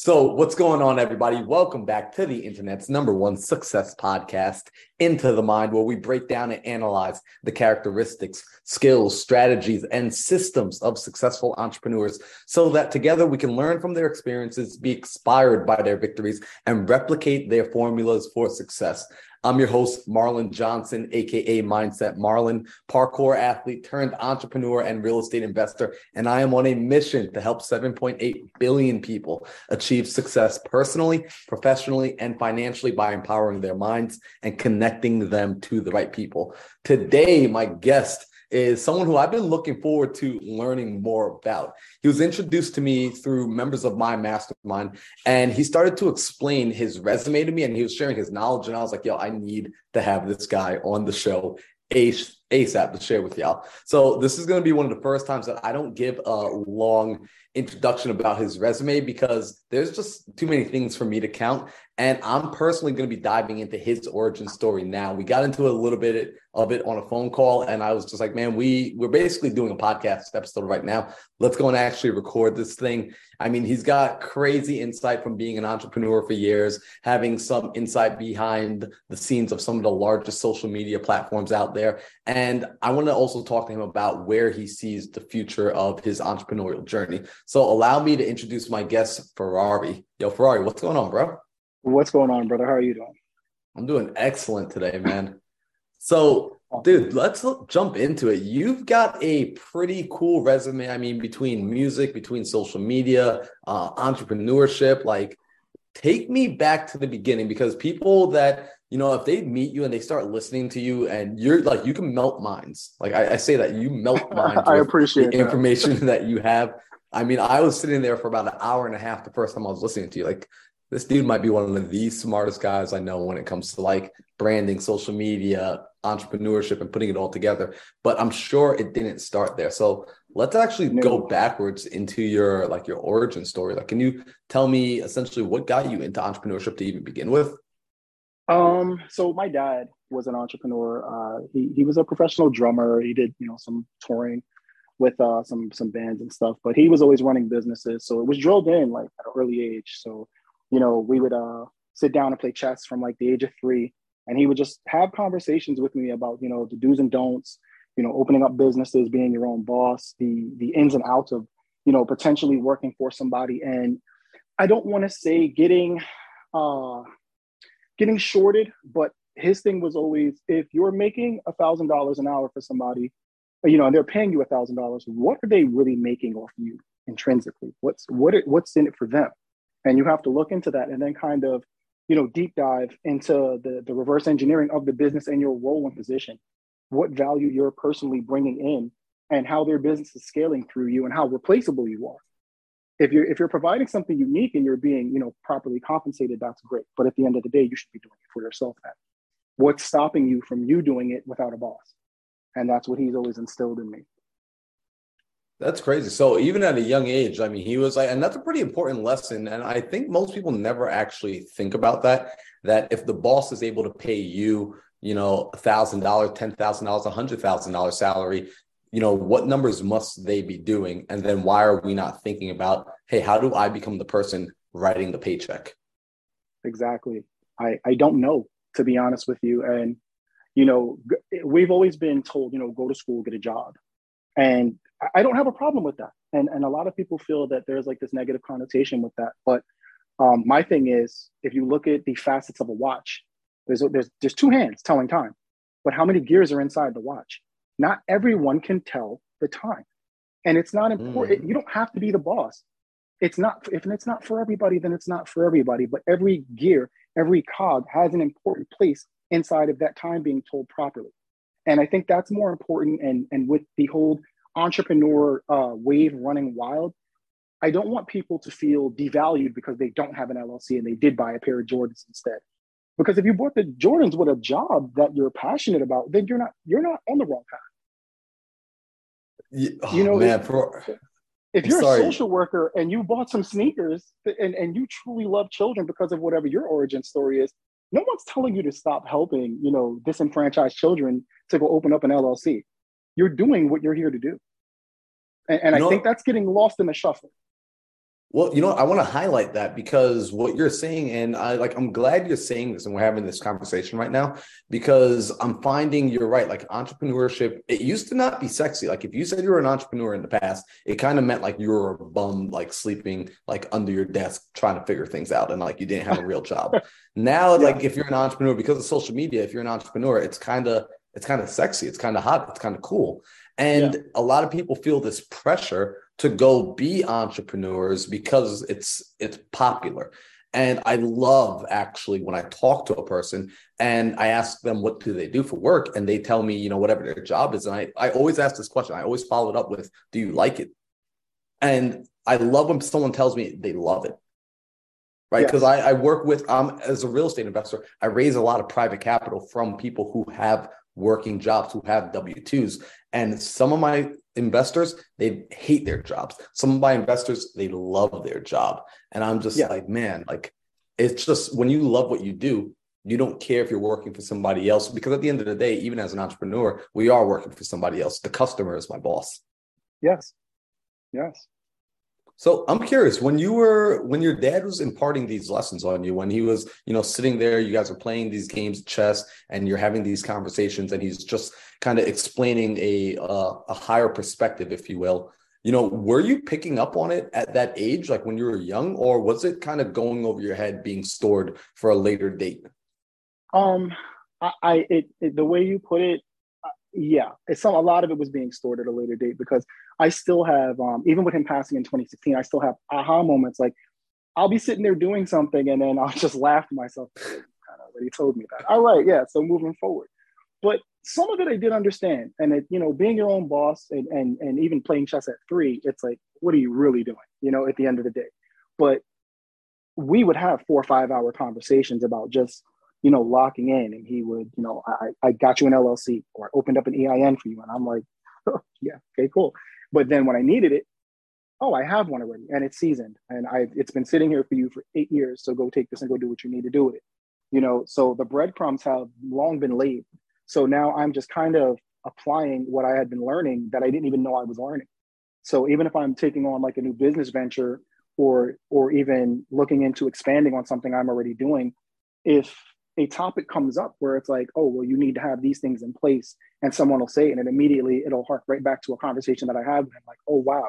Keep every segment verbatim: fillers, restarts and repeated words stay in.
So what's going on, everybody? Welcome back to the internet's number one success podcast, Into the Mind, where we break down and analyze the characteristics, skills, strategies, and systems of successful entrepreneurs so that together we can learn from their experiences, be inspired by their victories, and replicate their formulas for success. I'm your host, Marlon Johnson, a k a. Mindset Marlon, parkour athlete turned entrepreneur and real estate investor, and I am on a mission to help seven point eight billion people achieve success personally, professionally, and financially by empowering their minds and connecting them to the right people. Today, my guest is someone who I've been looking forward to learning more about. He was introduced to me through members of my mastermind, and he started to explain his resume to me, and he was sharing his knowledge, and I was like, yo, I need to have this guy on the show ASAP to share with y'all. So this is going to be one of the first times that I don't give a long introduction about his resume because there's just too many things for me to count. And I'm personally going to be diving into his origin story now. We got into a little bit of it on a phone call, and I was just like, man, we, we're basically doing a podcast episode right now. Let's go and actually record this thing. I mean, he's got crazy insight from being an entrepreneur for years, having some insight behind the scenes of some of the largest social media platforms out there. And I want to also talk to him about where he sees the future of his entrepreneurial journey. So allow me to introduce my guest, Ferrari. Yo, Ferrari, what's going on, bro? What's going on, brother? How are you doing? I'm doing excellent today, man. So, dude, let's look, jump into it. You've got a pretty cool resume. I mean, between music, between social media, uh, entrepreneurship, like take me back to the beginning, because people that, you know, if they meet you and they start listening to you and you're like, you can melt minds. Like I, I say that you melt minds. I appreciate the information that you have. I mean, I was sitting there for about an hour and a half the first time I was listening to you. Like, this dude might be one of the smartest guys I know when it comes to like branding, social media, entrepreneurship, and putting it all together. But I'm sure it didn't start there. So let's actually go backwards into your like your origin story. Like, can you tell me essentially what got you into entrepreneurship to even begin with? Um. So my dad was an entrepreneur. Uh, he he was a professional drummer. He did you know some touring with uh, some some bands and stuff. But he was always running businesses. So it was drilled in like at an early age. So you know, we would uh, sit down and play chess from like the age of three. And he would just have conversations with me about, you know, the do's and don'ts, you know, opening up businesses, being your own boss, the the ins and outs of, you know, potentially working for somebody. And I don't want to say getting, uh, getting shorted, but his thing was always, if you're making one thousand dollars an hour for somebody, you know, and they're paying you one thousand dollars, what are they really making off you intrinsically? What's, what, what's in it for them? And you have to look into that and then kind of, you know, deep dive into the, the reverse engineering of the business and your role and position, what value you're personally bringing in and how their business is scaling through you and how replaceable you are. If you're, if you're providing something unique and you're being, you know, properly compensated, that's great. But at the end of the day, you should be doing it for yourself then. What's stopping you from you doing it without a boss? And that's what he's always instilled in me. That's crazy. So even at a young age, I mean, he was like, and that's a pretty important lesson. And I think most people never actually think about that, that if the boss is able to pay you, you know, one thousand dollars, ten thousand dollars, one hundred thousand dollars salary, you know, what numbers must they be doing? And then why are we not thinking about, hey, how do I become the person writing the paycheck? Exactly. I, I don't know, to be honest with you. And, you know, we've always been told, you know, go to school, get a job. And I don't have a problem with that. And and a lot of people feel that there's like this negative connotation with that. But um, my thing is, if you look at the facets of a watch, there's, there's, there's two hands telling time, but how many gears are inside the watch? Not everyone can tell the time. And it's not important. Mm. You don't have to be the boss. It's not, if it's not for everybody, then it's not for everybody. But every gear, every cog has an important place inside of that time being told properly. And I think that's more important. And, and with the whole entrepreneur uh, wave running wild, I don't want people to feel devalued because they don't have an L L C and they did buy a pair of Jordans instead. Because if you bought the Jordans with a job that you're passionate about, then you're not you're not on the wrong path. Yeah. Oh, you know, man, if, for... if you're a social worker and you bought some sneakers and, and you truly love children because of whatever your origin story is, no one's telling you to stop helping, you know, disenfranchised children to go open up an L L C. You're doing what you're here to do. And, and you know, I think that's getting lost in the shuffle. Well, you know, I want to highlight that because what you're saying, and I like, I'm glad you're saying this and we're having this conversation right now, because I'm finding you're right. Like entrepreneurship, it used to not be sexy. Like if you said you were an entrepreneur in the past, it kind of meant like you were a bum, like sleeping, like under your desk, trying to figure things out. And like, you didn't have a real job. Now, yeah. Like if you're an entrepreneur, because of social media, if you're an entrepreneur, it's kind of, it's kind of sexy. It's kind of hot. It's kind of cool. And yeah. a lot of people feel this pressure to go be entrepreneurs because it's it's popular. And I love actually when I talk to a person and I ask them, what do they do for work? And they tell me, you know, whatever their job is. And I, I always ask this question. I always follow it up with, do you like it? And I love when someone tells me they love it. Right. Because yes. I, I work with, um, as a real estate investor, I raise a lot of private capital from people who have working jobs, who have W two's. And some of my investors, they hate their jobs. Some of my investors, they love their job. And I'm just yeah. like, man, like, it's just when you love what you do, you don't care if you're working for somebody else. Because at the end of the day, even as an entrepreneur, we are working for somebody else. The customer is my boss. Yes. Yes. So I'm curious, when you were, when your dad was imparting these lessons on you, when he was, you know, sitting there, you guys are playing these games, chess, and you're having these conversations, and he's just kind of explaining a uh, a higher perspective, if you will, you know, were you picking up on it at that age, like when you were young, or was it kind of going over your head, being stored for a later date? Um, I, I it, it the way you put it. Yeah, it's some, a lot of it was being stored at a later date, because I still have, um, even with him passing in twenty sixteen, I still have aha moments. Like I'll be sitting there doing something and then I'll just laugh to myself. I don't know what he told me that. All right, yeah, so moving forward. But some of it I did understand. And, it, you know, being your own boss and, and, and even playing chess at three, it's like, what are you really doing, you know, at the end of the day? But we would have four or five hour conversations about just, you know, locking in, and he would, you know, I, I got you an L L C, or I opened up an E I N for you. And I'm like, oh, yeah, okay, cool. But then when I needed it, oh, I have one already and it's seasoned. And I it's been sitting here for you for eight years. So go take this and go do what you need to do with it. You know, so the breadcrumbs have long been laid. So now I'm just kind of applying what I had been learning that I didn't even know I was learning. So even if I'm taking on like a new business venture or or even looking into expanding on something I'm already doing, if a topic comes up where it's like, oh, well, you need to have these things in place. And someone will say it, and then immediately it'll hark right back to a conversation that I had. And I'm like, oh, wow,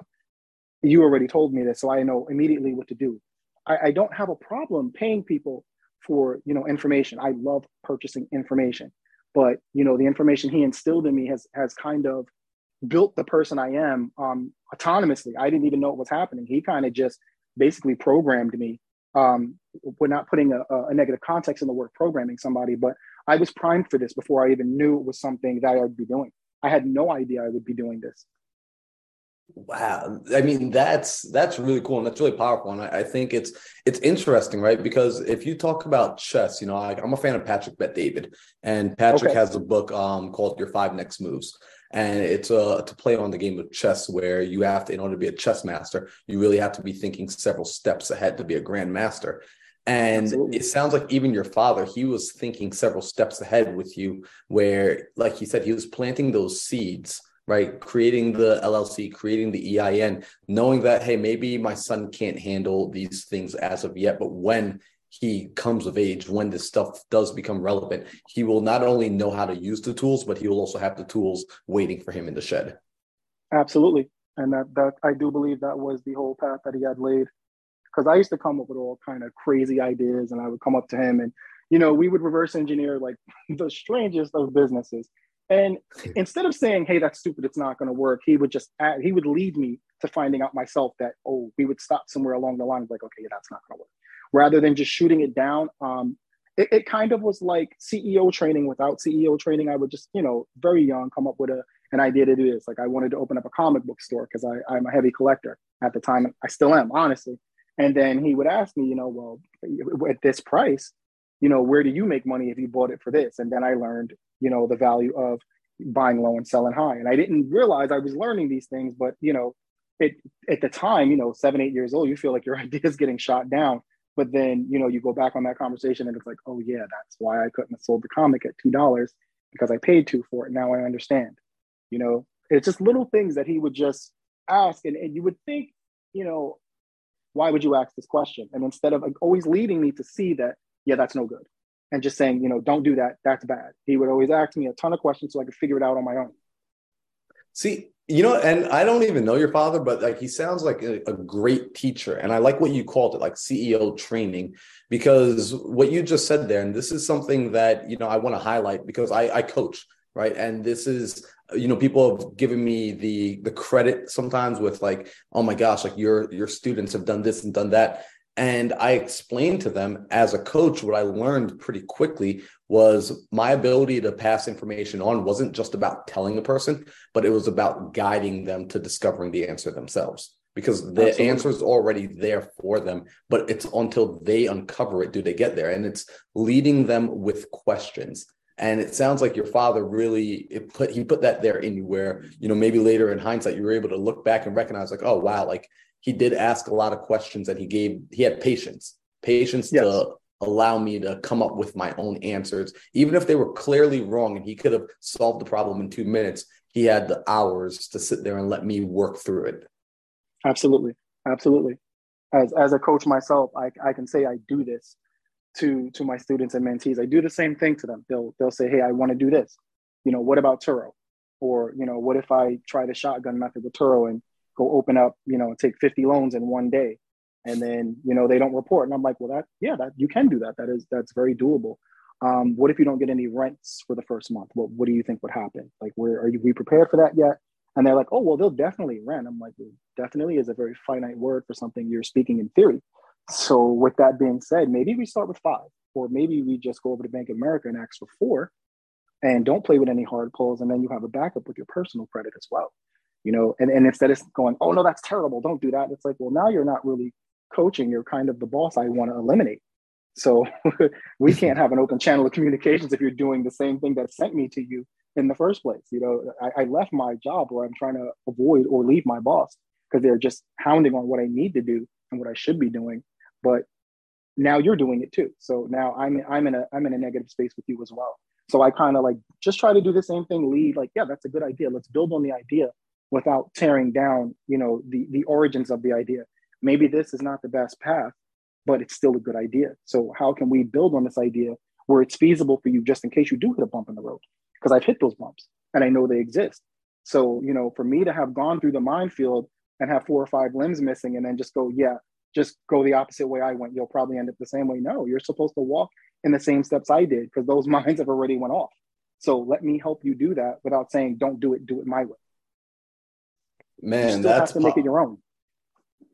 you already told me this. So I know immediately what to do. I, I don't have a problem paying people for, you know, information. I love purchasing information, but you know, the information he instilled in me has, has kind of built the person I am um, autonomously. I didn't even know it was happening. He kind of just basically programmed me. Um, we're not putting a, a negative context in the word programming somebody, but I was primed for this before I even knew it was something that I would be doing. I had no idea I would be doing this. Wow. I mean, that's, that's really cool. And that's really powerful. And I, I think it's, it's interesting, right? Because if you talk about chess, you know, I, I'm a fan of Patrick Bet-David, and Patrick okay. has a book um, called Your Five Next Moves. And it's a, to play on the game of chess where you have to, in order to be a chess master, you really have to be thinking several steps ahead to be a grandmaster. And Absolutely. It sounds like even your father, he was thinking several steps ahead with you where, like he said, he was planting those seeds, right? Creating the L L C, creating the E I N, knowing that, hey, maybe my son can't handle these things as of yet, but when he comes of age, when this stuff does become relevant, he will not only know how to use the tools, but he will also have the tools waiting for him in the shed. Absolutely. And that, that I do believe that was the whole path that he had laid. Because I used to come up with all kind of crazy ideas, and I would come up to him and, you know, we would reverse engineer like the strangest of businesses. And instead of saying, hey, that's stupid, it's not going to work, he would just add, he would lead me to finding out myself that, oh, we would stop somewhere along the line like, okay, yeah, that's not going to work. Rather than just shooting it down, um, it, it kind of was like C E O training without C E O training. I would just, you know, very young, come up with a, an idea to do this. Like I wanted to open up a comic book store because I, I'm a heavy collector at the time. I still am, honestly. And then he would ask me, you know, well, at this price, you know, where do you make money if you bought it for this? And then I learned, you know, the value of buying low and selling high. And I didn't realize I was learning these things, but, you know, it, at the time, you know, seven, eight years old, you feel like your idea is getting shot down. But then, you know, you go back on that conversation and it's like, oh, yeah, that's why I couldn't have sold the comic at two dollars because I paid two for it. Now I understand, you know, it's just little things that he would just ask. And, and you would think, you know, Why would you ask this question? And instead of always leading me to see that, yeah, that's no good, and just saying, you know, don't do that, that's bad, he would always ask me a ton of questions so I could figure it out on my own. See, you know, and I don't even know your father, but like, he sounds like a, a great teacher. And I like what you called it, like C E O training, because what you just said there, and this is something that, you know, I want to highlight because I, I coach, right? And this is, you know, people have given me the the credit sometimes with like, oh my gosh, like your, your students have done this and done that. And I explained to them as a coach, what I learned pretty quickly was my ability to pass information on wasn't just about telling the person, but it was about guiding them to discovering the answer themselves, because the Absolutely. Answer is already there for them, but it's until they uncover it, do they get there? And it's leading them with questions. And it sounds like your father really, it put he put that there in you where, you know, maybe later in hindsight, you were able to look back and recognize like, oh, wow, like he did ask a lot of questions, and he gave, he had patience, patience yes. to allow me to come up with my own answers. Even if they were clearly wrong and he could have solved the problem in two minutes, he had the hours to sit there and let me work through it. Absolutely. Absolutely. As, as a coach myself, I, I can say I do this to, to my students and mentees. I do the same thing to them. They'll, they'll say, hey, I want to do this. You know, what about Turo? Or, you know, what if I try the shotgun method with Turo and go open up, you know, take fifty loans in one day? And then, you know, they don't report. And I'm like, well, that, yeah, that you can do that. That is, that's very doable. Um, what if you don't get any rents for the first month? What, what do you think would happen? Like, where are you, we prepared for that yet? And they're like, oh, well, they'll definitely rent. I'm like, well, definitely is a very finite word for something you're speaking in theory. So with that being said, maybe we start with five, or maybe we just go over to Bank of America and ask for four, and don't play with any hard pulls. And then you have a backup with your personal credit as well. You know, and, and instead of going, oh, no, that's terrible, don't do that, it's like, well, now you're not really coaching, you're kind of the boss I want to eliminate. So we can't have an open channel of communications if you're doing the same thing that sent me to you in the first place. You know, I, I left my job where I'm trying to avoid or leave my boss because they're just hounding on what I need to do and what I should be doing. But now you're doing it too. So now I'm I'm in a I'm in a negative space with you as well. So I kind of like just try to do the same thing, lead like, yeah, that's a good idea. Let's build on the idea without tearing down, you know, the, the origins of the idea. Maybe this is not the best path, but it's still a good idea. So how can we build on this idea where it's feasible for you, just in case you do hit a bump in the road? Because I've hit those bumps and I know they exist. So, you know, for me to have gone through the minefield and have four or five limbs missing and then just go, yeah, just go the opposite way I went, you'll probably end up the same way. No, you're supposed to walk in the same steps I did because those mines have already went off. So let me help you do that without saying, don't do it, do it my way. Man, you still that's have to make it your own.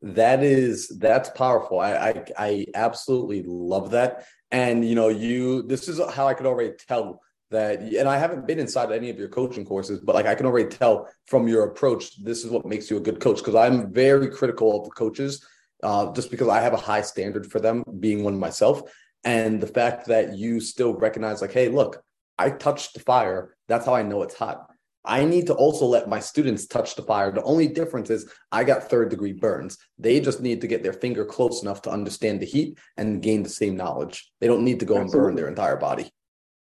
That is that's powerful. I, I I absolutely love that. And you know, you this is how I could already tell that. And I haven't been inside any of your coaching courses, but like I can already tell from your approach, this is what makes you a good coach. Because I'm very critical of the coaches, uh, just because I have a high standard for them, being one myself. And the fact that you still recognize, like, hey, look, I touched the fire. That's how I know it's hot. I need to also let my students touch the fire. The only difference is I got third degree burns. They just need to get their finger close enough to understand the heat and gain the same knowledge. They don't need to go Absolutely. And burn their entire body.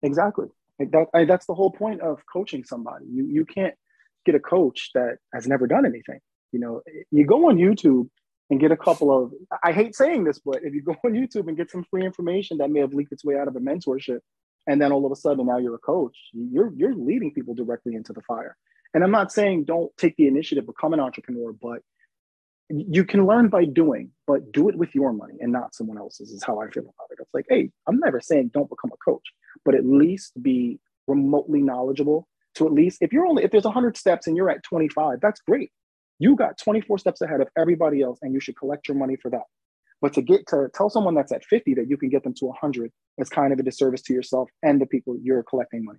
Exactly. Like that, I, that's the whole point of coaching somebody. You you can't get a coach that has never done anything. You know, you go on YouTube and get a couple of, I hate saying this, but if you go on YouTube and get some free information that may have leaked its way out of a mentorship, and then all of a sudden, now you're a coach. You're you're leading people directly into the fire. And I'm not saying don't take the initiative, become an entrepreneur, but you can learn by doing, but do it with your money and not someone else's is how I feel about it. It's like, hey, I'm never saying don't become a coach, but at least be remotely knowledgeable to at least, if you're only, if there's one hundred steps and you're at twenty-five, that's great. You got twenty-four steps ahead of everybody else and you should collect your money for that. But to get to tell someone that's at fifty that you can get them to one hundred is kind of a disservice to yourself and the people you're collecting money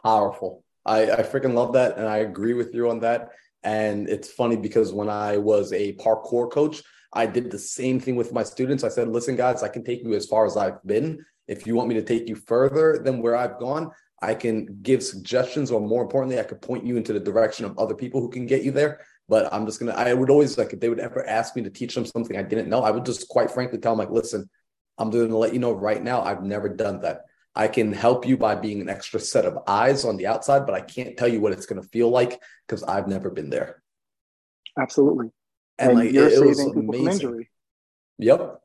from. Powerful. I, I freaking love that. And I agree with you on that. And it's funny because when I was a parkour coach, I did the same thing with my students. I said, listen, guys, I can take you as far as I've been. If you want me to take you further than where I've gone, I can give suggestions, or more importantly, I could point you into the direction of other people who can get you there. But I'm just going to, I would always like, if they would ever ask me to teach them something I didn't know, I would just quite frankly tell them like, listen, I'm going to let you know right now, I've never done that. I can help you by being an extra set of eyes on the outside, but I can't tell you what it's going to feel like because I've never been there. Absolutely. And, and like you're it, saving it was people amazing. From injury. Yep.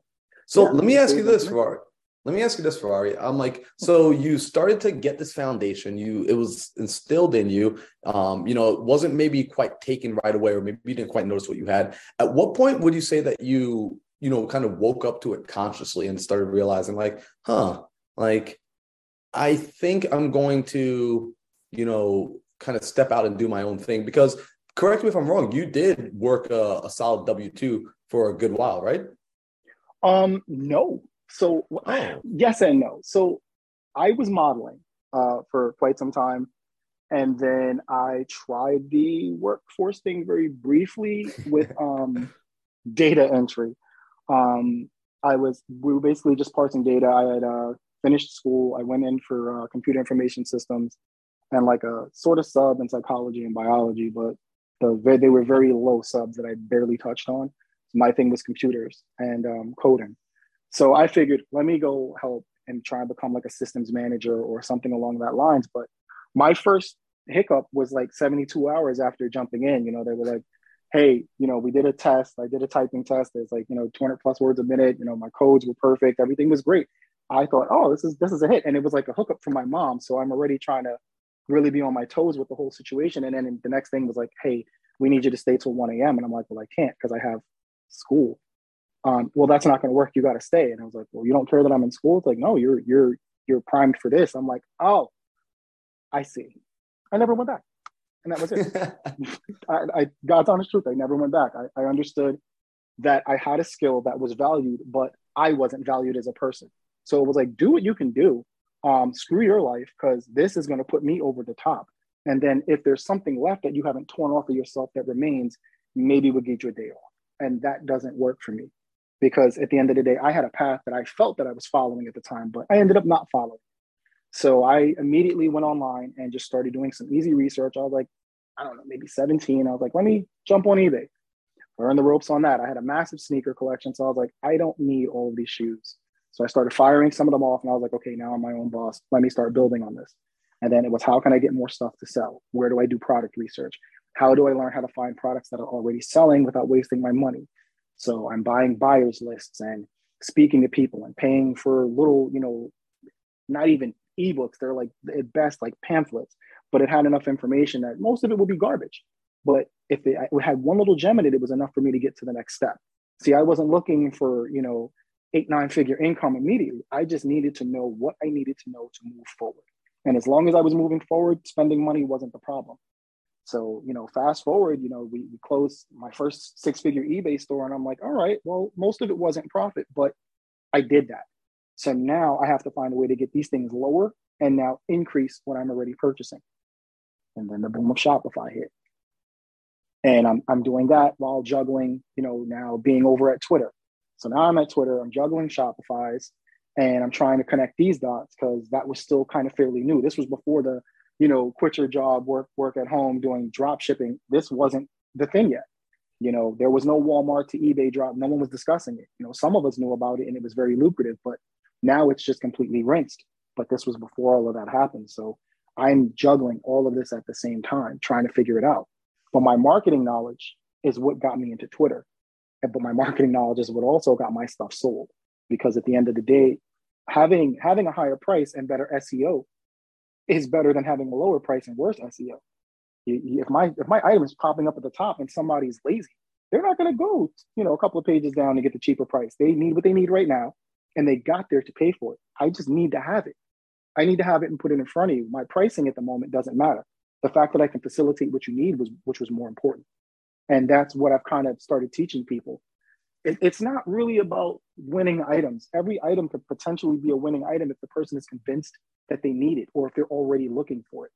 So yeah, let me ask you this, Ferrari. Let me ask you this, Ferrari. I'm like, so you started to get this foundation. You, it was instilled in you. Um, you know, it wasn't maybe quite taken right away, or maybe you didn't quite notice what you had. At what point would you say that you, you know, kind of woke up to it consciously and started realizing, like, huh, like, I think I'm going to, you know, kind of step out and do my own thing? Because, correct me if I'm wrong, you did work a, a solid W two for a good while, right? Um, no. So oh. yes and no. So I was modeling uh, for quite some time. And then I tried the workforce thing very briefly with um, data entry. Um, I was, we were basically just parsing data. I had uh, finished school. I went in for uh, computer information systems and like a sort of sub in psychology and biology, but the, they were very low subs that I barely touched on. My thing was computers and um, coding. So I figured, let me go help and try and become like a systems manager or something along that lines. But my first hiccup was like seventy-two hours after jumping in. You know, they were like, hey, you know, we did a test. I did a typing test. It's like, you know, two hundred plus words a minute. You know, my codes were perfect. Everything was great. I thought, oh, this is this is a hit. And it was like a hookup from my mom. So I'm already trying to really be on my toes with the whole situation. And then the next thing was like, hey, we need you to stay till one a.m. And I'm like, well, I can't because I have school. Um, well, that's not going to work. You got to stay. And I was like, well, you don't care that I'm in school? It's like, no, you're, you're, you're primed for this. I'm like, oh, I see. I never went back. And that was it. I, I, God's honest truth. I never went back. I, I understood that I had a skill that was valued, but I wasn't valued as a person. So it was like, do what you can do. Um, screw your life, because this is going to put me over the top. And then if there's something left that you haven't torn off of yourself that remains, maybe we'll get you a day off. And that doesn't work for me, because at the end of the day, I had a path that I felt that I was following at the time, but I ended up not following. So I immediately went online and just started doing some easy research. I was like, I don't know, maybe seventeen. I was like, let me jump on eBay, learn the ropes on that. I had a massive sneaker collection. So I was like, I don't need all of these shoes. So I started firing some of them off, and I was like, okay, now I'm my own boss. Let me start building on this. And then it was, how can I get more stuff to sell? Where do I do product research? How do I learn how to find products that are already selling without wasting my money? So I'm buying buyers lists and speaking to people and paying for little, you know, not even ebooks. They're like at best like pamphlets, but it had enough information that most of it would be garbage. But if it, it had one little gem in it, it was enough for me to get to the next step. See, I wasn't looking for, you know, eight, nine figure income immediately. I just needed to know what I needed to know to move forward. And as long as I was moving forward, spending money wasn't the problem. So, you know, fast forward, you know, we, we closed my first six-figure eBay store, and I'm like, all right, well, most of it wasn't profit, but I did that. So now I have to find a way to get these things lower and now increase what I'm already purchasing. And then the boom of Shopify hit. And I'm I'm doing that while juggling, you know, now being over at Twitter. So now I'm at Twitter, I'm juggling Shopify's, and I'm trying to connect these dots, because that was still kind of fairly new. This was before the, you know, quit your job, work, work at home, doing drop shipping. This wasn't the thing yet. You know, there was no Walmart to eBay drop. No one was discussing it. You know, some of us knew about it and it was very lucrative, but now it's just completely rinsed. But this was before all of that happened. So I'm juggling all of this at the same time, trying to figure it out. But my marketing knowledge is what got me into Twitter. But my marketing knowledge is what also got my stuff sold. Because at the end of the day, having having a higher price and better S E O is better than having a lower price and worse S E O. If my if my item is popping up at the top and somebody's lazy, they're not going to go, you know, a couple of pages down to get the cheaper price. They need what they need right now, and they got there to pay for it. I just need to have it. I need to have it and put it in front of you. My pricing at the moment doesn't matter. The fact that I can facilitate what you need was which was more important, and that's what I've kind of started teaching people. It, it's not really about winning items. Every item could potentially be a winning item if the person is convinced that they need it, or if they're already looking for it.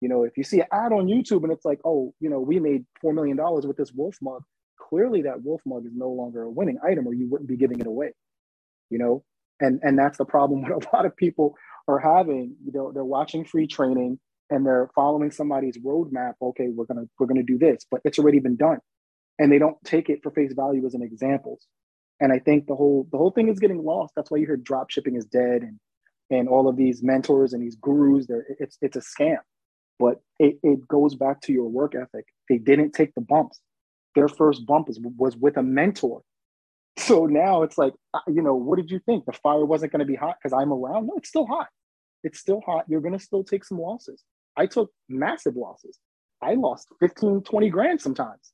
You know, if you see an ad on YouTube and it's like, oh, you know, we made four million dollars with this wolf mug, clearly that wolf mug is no longer a winning item, or you wouldn't be giving it away, you know? And and that's the problem that a lot of people are having. You know, they're watching free training and they're following somebody's roadmap. Okay, we're gonna we're gonna do this, but it's already been done. And they don't take it for face value as an example. And I think the whole the whole thing is getting lost. That's why you hear drop shipping is dead, and and all of these mentors and these gurus, they're, it's it's a scam. But it, it goes back to your work ethic. They didn't take the bumps. their first bump is, was with a mentor. So now it's like, you know, what did you think? The fire wasn't going to be hot because I'm around? No, it's still hot. It's still hot. You're going to still take some losses. I took massive losses. I lost fifteen, twenty grand sometimes.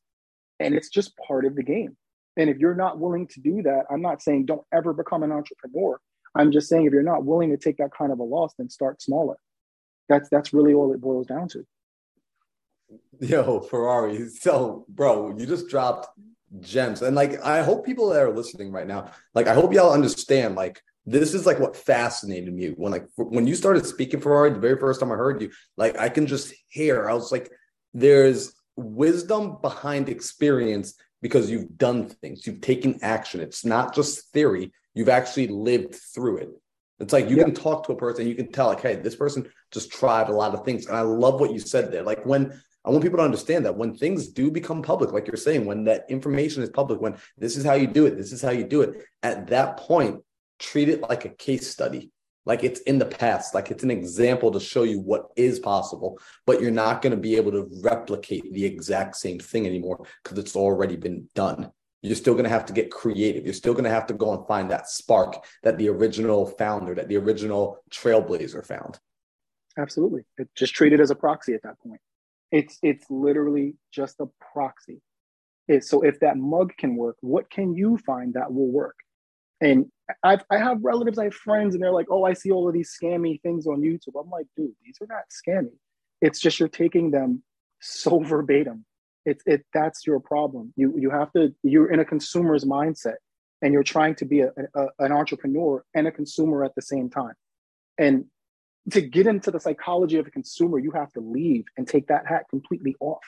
And it's just part of the game. And if you're not willing to do that, I'm not saying don't ever become an entrepreneur. I'm just saying if you're not willing to take that kind of a loss, then start smaller. That's that's really all it boils down to. Yo, Ferrari. So, bro, you just dropped gems. And like, I hope people that are listening right now, like, I hope y'all understand, like, this is like what fascinated me when, like, when you started speaking, Ferrari, the very first time I heard you, like, I can just hear, I was like, there's wisdom behind experience because you've done things, you've taken action. It's not just theory. You've actually lived through it. It's like you yeah. can talk to a person, you can tell, like, hey, this person just tried a lot of things. And I love what you said there. Like, when I want people to understand that when things do become public, like you're saying, when that information is public, when this is how you do it, this is how you do it, at that point, treat it like a case study, like it's in the past, like it's an example to show you what is possible, but you're not going to be able to replicate the exact same thing anymore because it's already been done. You're still going to have to get creative. You're still going to have to go and find that spark that the original founder, that the original trailblazer found. Absolutely. It just treat it as a proxy at that point. It's it's literally just a proxy. It's, so if that mug can work, what can you find that will work? And I've, I have relatives, I have friends, and they're like, oh, I see all of these scammy things on YouTube. I'm like, dude, these are not scammy. It's just you're taking them so verbatim. It's it that's your problem. You you have to you're in a consumer's mindset, and you're trying to be a, a, an entrepreneur and a consumer at the same time. And to get into the psychology of a consumer, you have to leave and take that hat completely off.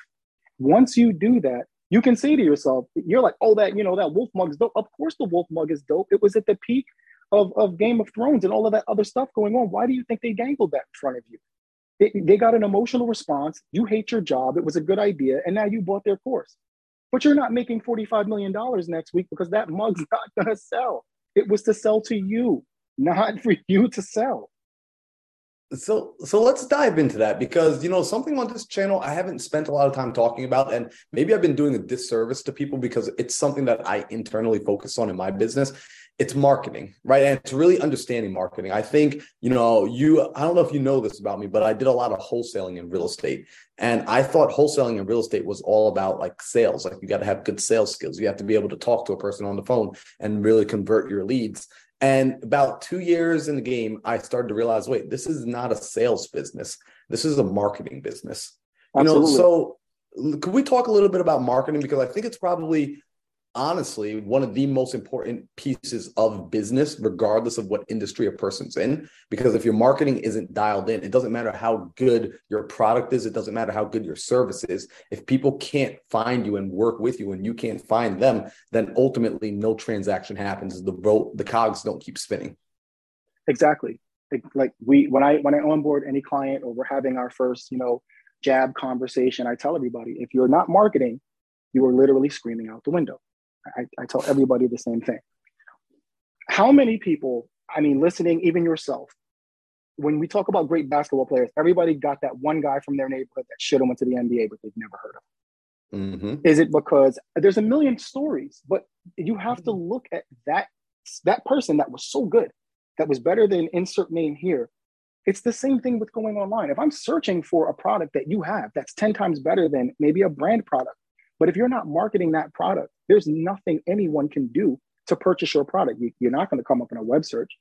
Once you do that, you can say to yourself, you're like, oh, that you know that wolf mug's dope. Of course, the wolf mug is dope. It was at the peak of of Game of Thrones and all of that other stuff going on. Why do you think they dangled that in front of you? They, they got an emotional response. You hate your job. It was a good idea. And now you bought their course. But you're not making forty-five million dollars next week because that mug's not going to sell. It was to sell to you, not for you to sell. So so let's dive into that because, you know, something on this channel I haven't spent a lot of time talking about, and maybe I've been doing a disservice to people because it's something that I internally focus on in my business. It's marketing, right? And it's really understanding marketing. I think, you know, you, I don't know if you know this about me, but I did a lot of wholesaling in real estate. And I thought wholesaling in real estate was all about like sales. Like you got to have good sales skills. You have to be able to talk to a person on the phone and really convert your leads. And about two years in the game, I started to realize, wait, this is not a sales business. This is a marketing business. Absolutely. You know, so could we talk a little bit about marketing? Because I think it's probably, honestly, one of the most important pieces of business, regardless of what industry a person's in, because if your marketing isn't dialed in, it doesn't matter how good your product is. It doesn't matter how good your service is. If people can't find you and work with you and you can't find them, then ultimately no transaction happens. The boat, the cogs don't keep spinning. Exactly. Like we, when I, when I onboard any client or we're having our first, you know, jab conversation, I tell everybody, if you're not marketing, you are literally screaming out the window. I, I tell everybody the same thing. How many people, I mean, listening, even yourself, when we talk about great basketball players, everybody got that one guy from their neighborhood that should have went to the N B A, but they've never heard of him. Mm-hmm. Is it because there's a million stories, but you have to look at that, that person that was so good, that was better than insert name here. It's the same thing with going online. If I'm searching for a product that you have that's ten times better than maybe a brand product, but if you're not marketing that product, there's nothing anyone can do to purchase your product. You, you're not going to come up in a web search.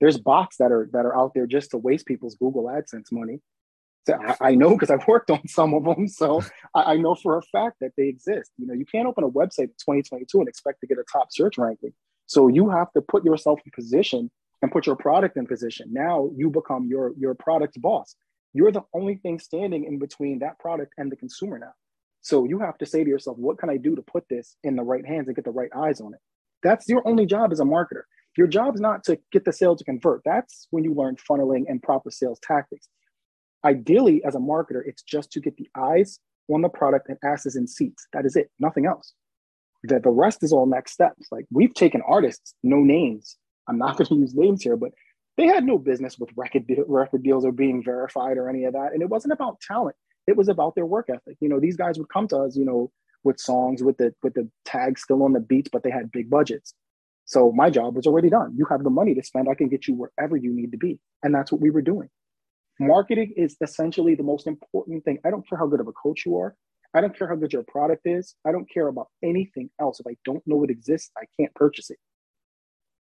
There's bots that are that are out there just to waste people's Google AdSense money. So I, I know because I've worked on some of them. So I, I know for a fact that they exist. You know, you can't open a website in twenty twenty-two and expect to get a top search ranking. So you have to put yourself in position and put your product in position. Now you become your, your product's boss. You're the only thing standing in between that product and the consumer now. So you have to say to yourself, what can I do to put this in the right hands and get the right eyes on it? That's your only job as a marketer. Your job's not to get the sale to convert. That's when you learn funneling and proper sales tactics. Ideally, as a marketer, it's just to get the eyes on the product and asses in seats. That is it, nothing else. The, the rest is all next steps. Like we've taken artists, no names. I'm not going to use names here, but they had no business with record, record deals or being verified or any of that. And it wasn't about talent. It was about their work ethic. You know, these guys would come to us, you know, with songs with the with the tags still on the beats, but they had big budgets. So my job was already done. You have the money to spend. I can get you wherever you need to be. And that's what we were doing. Marketing is essentially the most important thing. I don't care how good of a coach you are. I don't care how good your product is. I don't care about anything else. If I don't know it exists, I can't purchase it.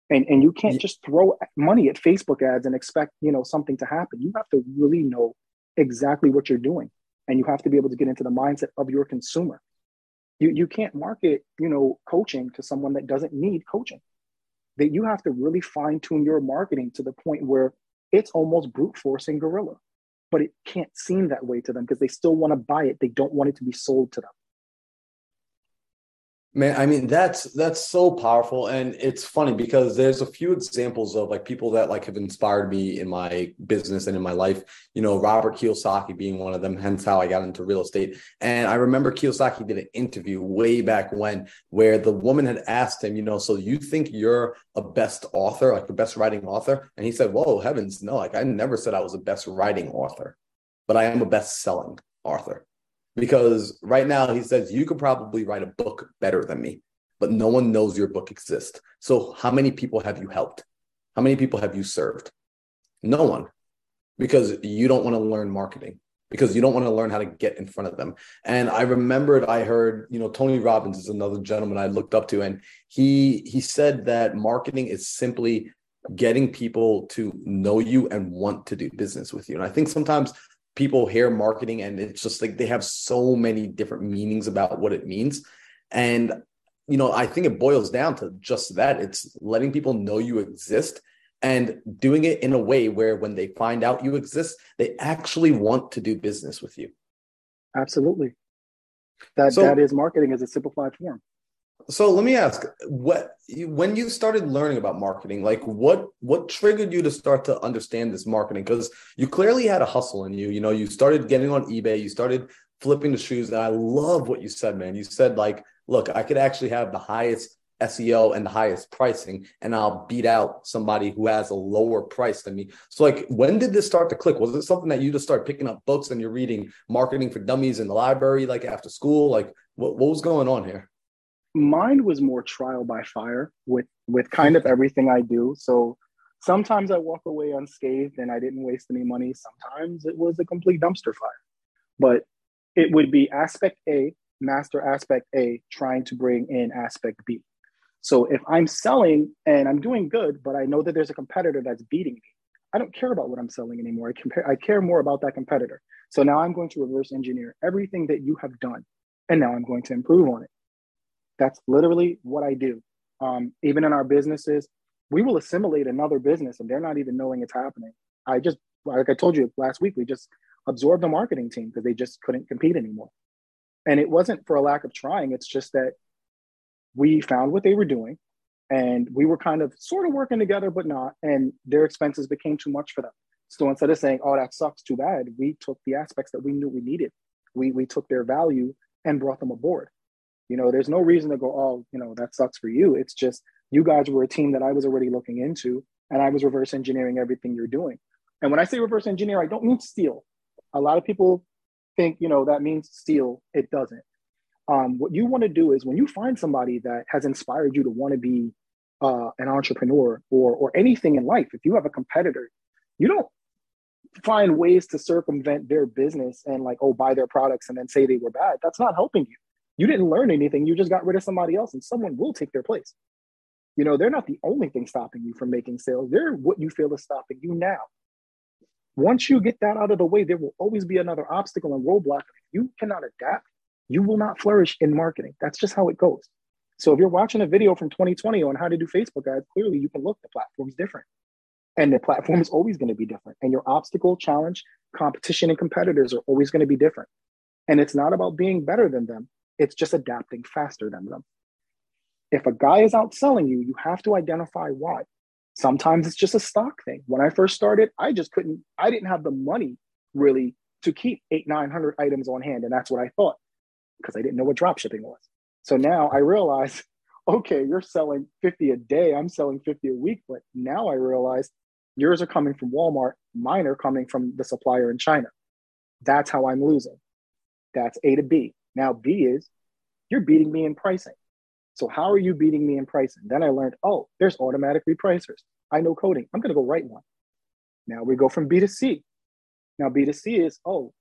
And and you can't just throw money at Facebook ads and expect, you know, something to happen. You have to really know exactly what you're doing. And you have to be able to get into the mindset of your consumer. You you can't market, you know, coaching to someone that doesn't need coaching. That you have to really fine tune your marketing to the point where it's almost brute forcing guerrilla, but it can't seem that way to them because they still want to buy it. They don't want it to be sold to them. Man, I mean, that's that's so powerful. And it's funny because there's a few examples of like people that like have inspired me in my business and in my life, you know, Robert Kiyosaki being one of them, hence how I got into real estate. And I remember Kiyosaki did an interview way back when where the woman had asked him, you know, so you think you're a best author, like the best writing author? And he said, whoa, heavens, no, like I never said I was the best writing author, but I am a best selling author. Because right now he says, you could probably write a book better than me, but no one knows your book exists. So how many people have you helped? How many people have you served? No one, because you don't want to learn marketing, because you don't want to learn how to get in front of them. And I remembered I heard, you know, Tony Robbins is another gentleman I looked up to. And he he said that marketing is simply getting people to know you and want to do business with you. And I think sometimes people hear marketing and it's just like they have so many different meanings about what it means. And, you know, I think it boils down to just that. It's letting people know you exist and doing it in a way where when they find out you exist, they actually want to do business with you. Absolutely. That so, that is marketing as a simplified form. So let me ask, what when you started learning about marketing, like what what triggered you to start to understand this marketing? Because you clearly had a hustle in you. You know, you started getting on eBay, you started flipping the shoes. And I love what you said, man. You said like, look, I could actually have the highest S E O and the highest pricing and I'll beat out somebody who has a lower price than me. So like, when did this start to click? Was it something that you just started picking up books and you're reading Marketing for Dummies in the library, like after school? Like what, what was going on here? Mine was more trial by fire with, with kind of everything I do. So sometimes I walk away unscathed and I didn't waste any money. Sometimes it was a complete dumpster fire. But it would be aspect A, master aspect A, trying to bring in aspect B. So if I'm selling and I'm doing good, but I know that there's a competitor that's beating me, I don't care about what I'm selling anymore. I compare, I care more about that competitor. So now I'm going to reverse engineer everything that you have done. And now I'm going to improve on it. That's literally what I do. Um, even in our businesses, we will assimilate another business and they're not even knowing it's happening. I just, like I told you last week, we just absorbed the marketing team because they just couldn't compete anymore. And it wasn't for a lack of trying. It's just that we found what they were doing and we were kind of sort of working together, but not, and their expenses became too much for them. So instead of saying, oh, that sucks, too bad, we took the aspects that we knew we needed. We, we took their value and brought them aboard. You know, there's no reason to go, oh, you know, that sucks for you. It's just you guys were a team that I was already looking into and I was reverse engineering everything you're doing. And when I say reverse engineer, I don't mean steal. A lot of people think, you know, that means steal. It doesn't. Um, what you want to do is when you find somebody that has inspired you to want to be uh, an entrepreneur or or anything in life, if you have a competitor, you don't find ways to circumvent their business and like, oh, buy their products and then say they were bad. That's not helping you. You didn't learn anything. You just got rid of somebody else and someone will take their place. You know, they're not the only thing stopping you from making sales. They're what you feel is stopping you now. Once you get that out of the way, there will always be another obstacle and roadblock. If you cannot adapt, you will not flourish in marketing. That's just how it goes. So if you're watching a video from twenty twenty on how to do Facebook ads, clearly you can look, the platform's different. And the platform is always going to be different. And your obstacle, challenge, competition, and competitors are always going to be different. And it's not about being better than them. It's just adapting faster than them. If a guy is out selling you, you have to identify why. Sometimes it's just a stock thing. When I first started, I just couldn't, I didn't have the money really to keep eight, nine hundred items on hand. And that's what I thought because I didn't know what dropshipping was. So now I realize, okay, you're selling fifty a day. I'm selling fifty a week. But now I realize yours are coming from Walmart. Mine are coming from the supplier in China. That's how I'm losing. That's A to B. Now B is you're beating me in pricing. So how are you beating me in pricing? Then I learned, oh, there's automatic repricers. I know coding. I'm going to go write one. Now we go from B to C. Now B to C is, oh,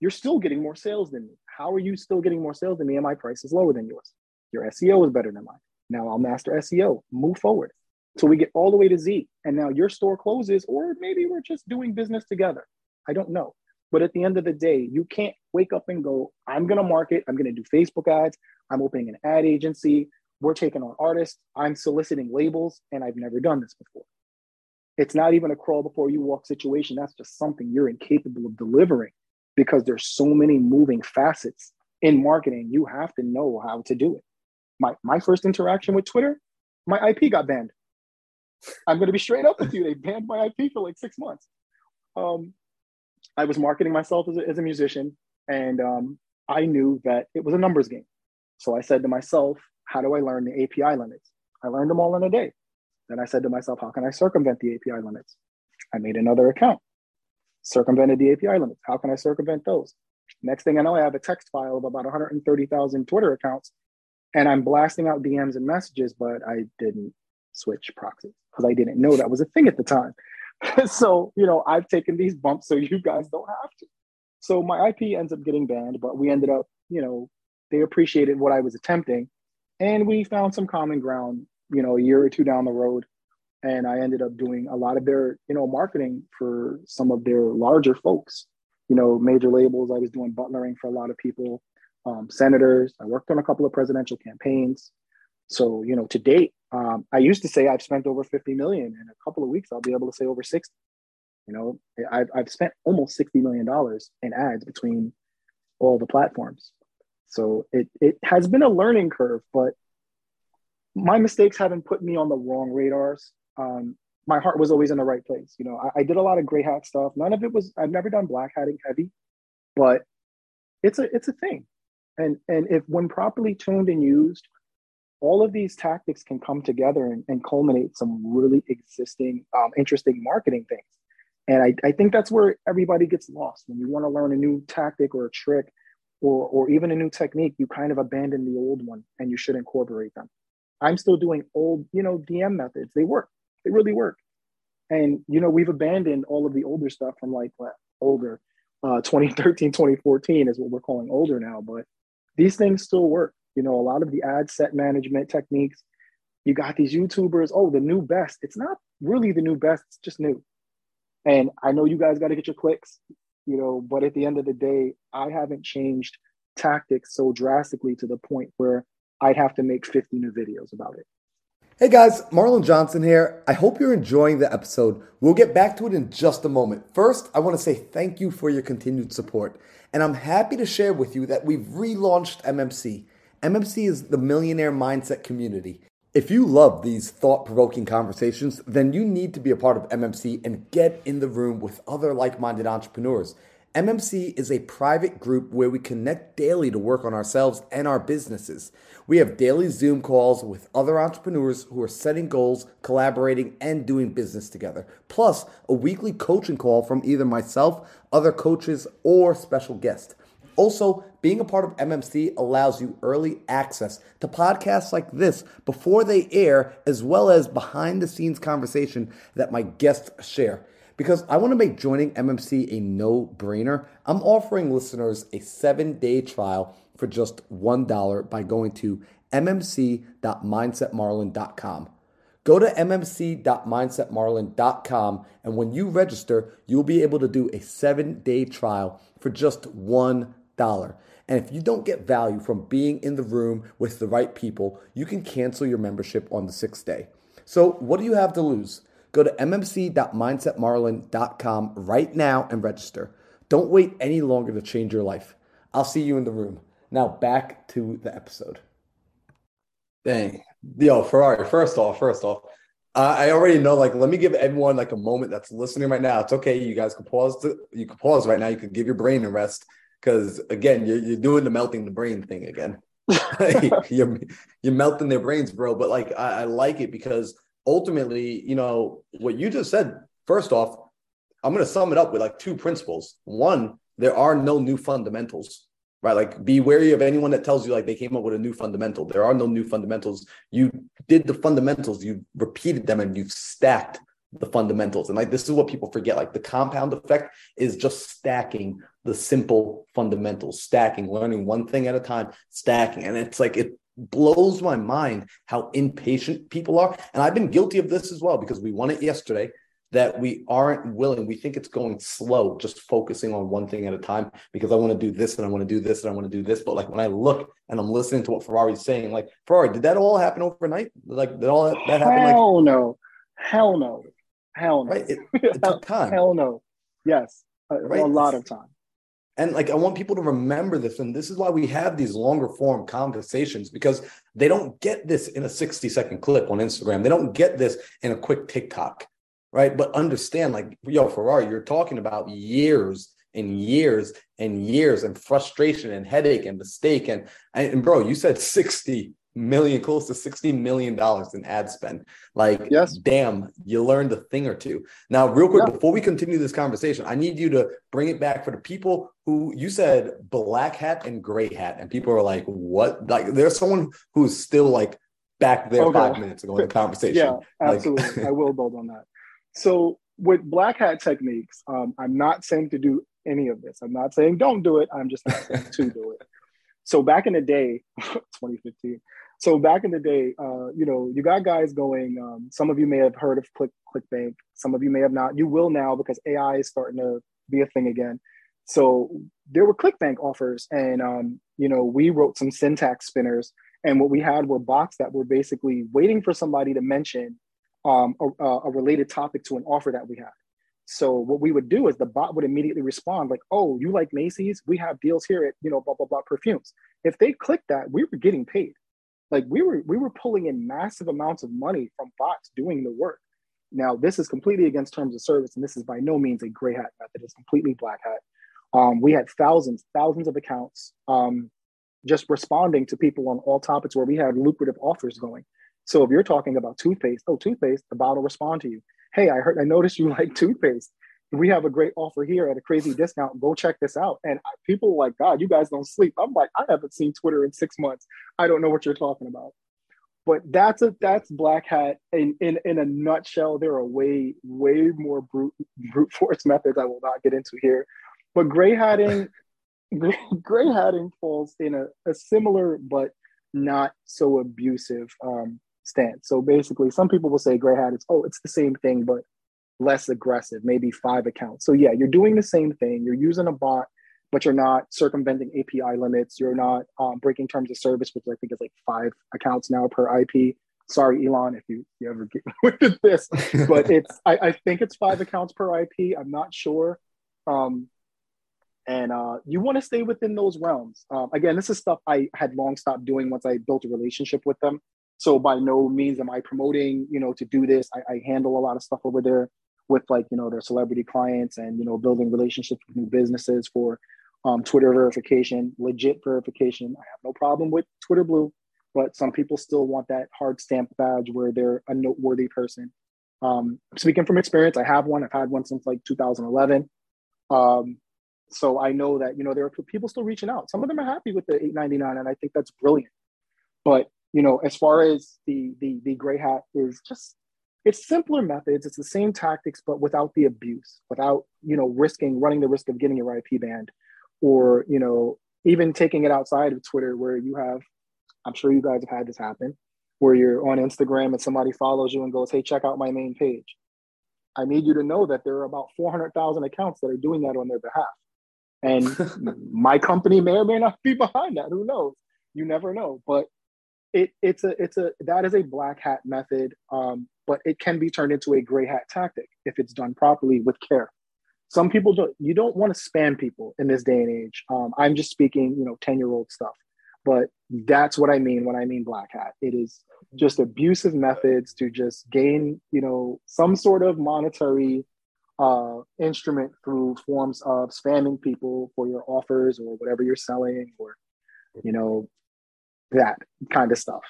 you're still getting more sales than me. How are you still getting more sales than me and my price is lower than yours? Your S E O is better than mine. Now I'll master S E O, move forward. So we get all the way to Z, and now your store closes, or maybe we're just doing business together. I don't know. But at the end of the day, you can't wake up and go, I'm going to market. I'm going to do Facebook ads. I'm opening an ad agency. We're taking on artists. I'm soliciting labels. And I've never done this before. It's not even a crawl before you walk situation. That's just something you're incapable of delivering because there's so many moving facets in marketing. You have to know how to do it. My, my first interaction with Twitter, my I P got banned. I'm going to be straight up with you. They banned my I P for like six months. Um, I was marketing myself as a, as a musician, and um, I knew that it was a numbers game. So I said to myself, how do I learn the A P I limits? I learned them all in a day. Then I said to myself, how can I circumvent the A P I limits? I made another account, circumvented the A P I limits. How can I circumvent those? Next thing I know, I have a text file of about one hundred thirty thousand Twitter accounts, and I'm blasting out D Ms and messages, but I didn't switch proxies because I didn't know that was a thing at the time. So, you know, I've taken these bumps so you guys don't have to. So my I P ends up getting banned, but we ended up, you know, they appreciated what I was attempting. And we found some common ground, you know, a year or two down the road. And I ended up doing a lot of their, you know, marketing for some of their larger folks, you know, major labels. I was doing butlering for a lot of people, um, senators. I worked on a couple of presidential campaigns. So, you know, to date, um, I used to say I've spent over fifty million dollars. In a couple of weeks, I'll be able to say over sixty. You know, I've, I've spent almost sixty million dollars in ads between all the platforms. So it it has been a learning curve, but my mistakes haven't put me on the wrong radars. Um, my heart was always in the right place. You know, I, I did a lot of gray hat stuff. None of it was, I've never done black hatting heavy, but it's a it's a thing. And, and if when properly tuned and used, all of these tactics can come together and, and culminate some really existing, um, interesting marketing things. And I, I think that's where everybody gets lost. When you want to learn a new tactic or a trick or, or even a new technique, you kind of abandon the old one and you should incorporate them. I'm still doing old, you know, D M methods. They work. They really work. And, you know, we've abandoned all of the older stuff from like well, older, uh, twenty thirteen, twenty fourteen is what we're calling older now. But these things still work. You know, a lot of the ad set management techniques, you got these YouTubers, oh, the new best. It's not really the new best, it's just new. And I know you guys got to get your clicks, you know, but at the end of the day, I haven't changed tactics so drastically to the point where I'd have to make fifty new videos about it. Hey guys, Marlon Johnson here. I hope you're enjoying the episode. We'll get back to it in just a moment. First, I want to say thank you for your continued support. And I'm happy to share with you that we've relaunched M M C. M M C is the Millionaire Mindset Community. If you love these thought-provoking conversations, then you need to be a part of M M C and get in the room with other like-minded entrepreneurs. M M C is a private group where we connect daily to work on ourselves and our businesses. We have daily Zoom calls with other entrepreneurs who are setting goals, collaborating, and doing business together. Plus, a weekly coaching call from either myself, other coaches, or special guests. Also, being a part of M M C allows you early access to podcasts like this before they air, as well as behind-the-scenes conversation that my guests share. Because I want to make joining M M C a no-brainer, I'm offering listeners a seven-day trial for just one dollar by going to m m c dot mindset marlin dot com. Go to m m c dot mindset marlin dot com, and when you register, you'll be able to do a seven-day trial for just one dollar. And if you don't get value from being in the room with the right people, you can cancel your membership on the sixth day. So what do you have to lose? Go to m m c dot mindset marlin dot com right now and register. Don't wait any longer to change your life. I'll see you in the room. Now back to the episode. Dang. Yo, Ferrari, first off, first off, uh, I already know, like, let me give everyone like a moment that's listening right now. It's okay. You guys can pause. To, you can pause right now. You can give your brain a rest. Because again, you're, you're doing the melting the brain thing again. you're, you're melting their brains, bro. But like, I, I like it because ultimately, you know, what you just said, first off, I'm going to sum it up with like two principles. One, there are no new fundamentals. right? Like, be wary of anyone that tells you like they came up with a new fundamental. There are no new fundamentals. You did the fundamentals, you repeated them, and you've stacked the fundamentals. And like, this is what people forget. Like, the compound effect is just stacking the simple fundamentals, stacking, learning one thing at a time, stacking. And it's like, it blows my mind how impatient people are. And I've been guilty of this as well, because we won it yesterday, that we aren't willing. We think it's going slow, just focusing on one thing at a time, because I want to do this and I want to do this and I want to do this. But like, when I look and I'm listening to what Ferrari's saying, like, Ferrari, did that all happen overnight? Like, did all that, that happen? Hell like, no. Hell no. Hell no. Right? It, it took time. Hell no. Yes. A, right? a lot of time. And like, I want people to remember this. And this is why we have these longer form conversations, because they don't get this in a sixty second clip on Instagram. They don't get this in a quick TikTok, right? But understand, like, yo, Ferrari, you're talking about years and years and years and frustration and headache and mistake. And, and bro, you said sixty million, close to sixty million dollars in ad spend. Like, yes. Damn, you learned a thing or two. Now, real quick, yeah. Before we continue this conversation, I need you to bring it back for the people who, you said black hat and gray hat, and people are like, what? Like, there's someone who's still like back there okay. five minutes ago in the conversation. Yeah, absolutely. Like, I will build on that. So with black hat techniques, um, I'm not saying to do any of this. I'm not saying don't do it. I'm just not saying to do it. So back in the day, twenty fifteen. So back in the day, uh, you know, you got guys going. Um, some of you may have heard of Click ClickBank. Some of you may have not. You will now, because A I is starting to be a thing again. So there were ClickBank offers, and um, you know, we wrote some syntax spinners, and what we had were bots that were basically waiting for somebody to mention um, a, a related topic to an offer that we had. So what we would do is the bot would immediately respond like, oh, you like Macy's? We have deals here at, you know, blah, blah, blah, perfumes. If they clicked that, we were getting paid. Like, we were we were pulling in massive amounts of money from bots doing the work. Now, this is completely against terms of service, and this is by no means a gray hat method. It's completely black hat. Um, we had thousands, thousands of accounts um, just responding to people on all topics where we had lucrative offers going. So if you're talking about toothpaste, oh, toothpaste, the bot will respond to you. Hey, I heard, I noticed you like toothpaste. We have a great offer here at a crazy discount. Go check this out. And I, people are like, God, you guys don't sleep. I'm like, I haven't seen Twitter in six months. I don't know what you're talking about. But that's a that's black hat in in, in a nutshell. There are way way more brute brute force methods I will not get into here. But gray hatting, gray, gray hatting falls in a, a similar but not so abusive um, stance. So basically, some people will say gray hat is, oh, it's the same thing, but less aggressive, maybe five accounts. So yeah, you're doing the same thing. You're using a bot, but you're not circumventing A P I limits. You're not um, breaking terms of service, which I think is like five accounts now per I P. Sorry, Elon, if you, you ever get with this, but it's I, I think it's five accounts per I P. I'm not sure. Um, and uh, you want to stay within those realms. Um, again, this is stuff I had long stopped doing once I built a relationship with them. So by no means am I promoting, you know, to do this. I, I handle a lot of stuff over there with like, you know, their celebrity clients and, you know, building relationships with new businesses for um, Twitter verification, legit verification. I have no problem with Twitter Blue, but some people still want that hard stamp badge where they're a noteworthy person. Um, speaking from experience, I have one. I've had one since like two thousand eleven. Um, so I know that, you know, there are people still reaching out. Some of them are happy with the eight ninety-nine, and I think that's brilliant. But, you know, as far as the the the gray hat is just, it's simpler methods. It's the same tactics, but without the abuse, without, you know, risking, running the risk of getting your I P banned, or, you know, even taking it outside of Twitter where you have, I'm sure you guys have had this happen, where you're on Instagram and somebody follows you and goes, hey, check out my main page. I need you to know that there are about four hundred thousand accounts that are doing that on their behalf. And my company may or may not be behind that. Who knows? You never know. But it, it's a, it's a, that is a black hat method. Um, but it can be turned into a gray hat tactic if it's done properly with care. Some people don't, you don't want to spam people in this day and age. Um, I'm just speaking, you know, ten year old stuff, but that's what I mean when I mean black hat. It is just abusive methods to just gain, you know, some sort of monetary uh, instrument through forms of spamming people for your offers or whatever you're selling, or, you know, that kind of stuff.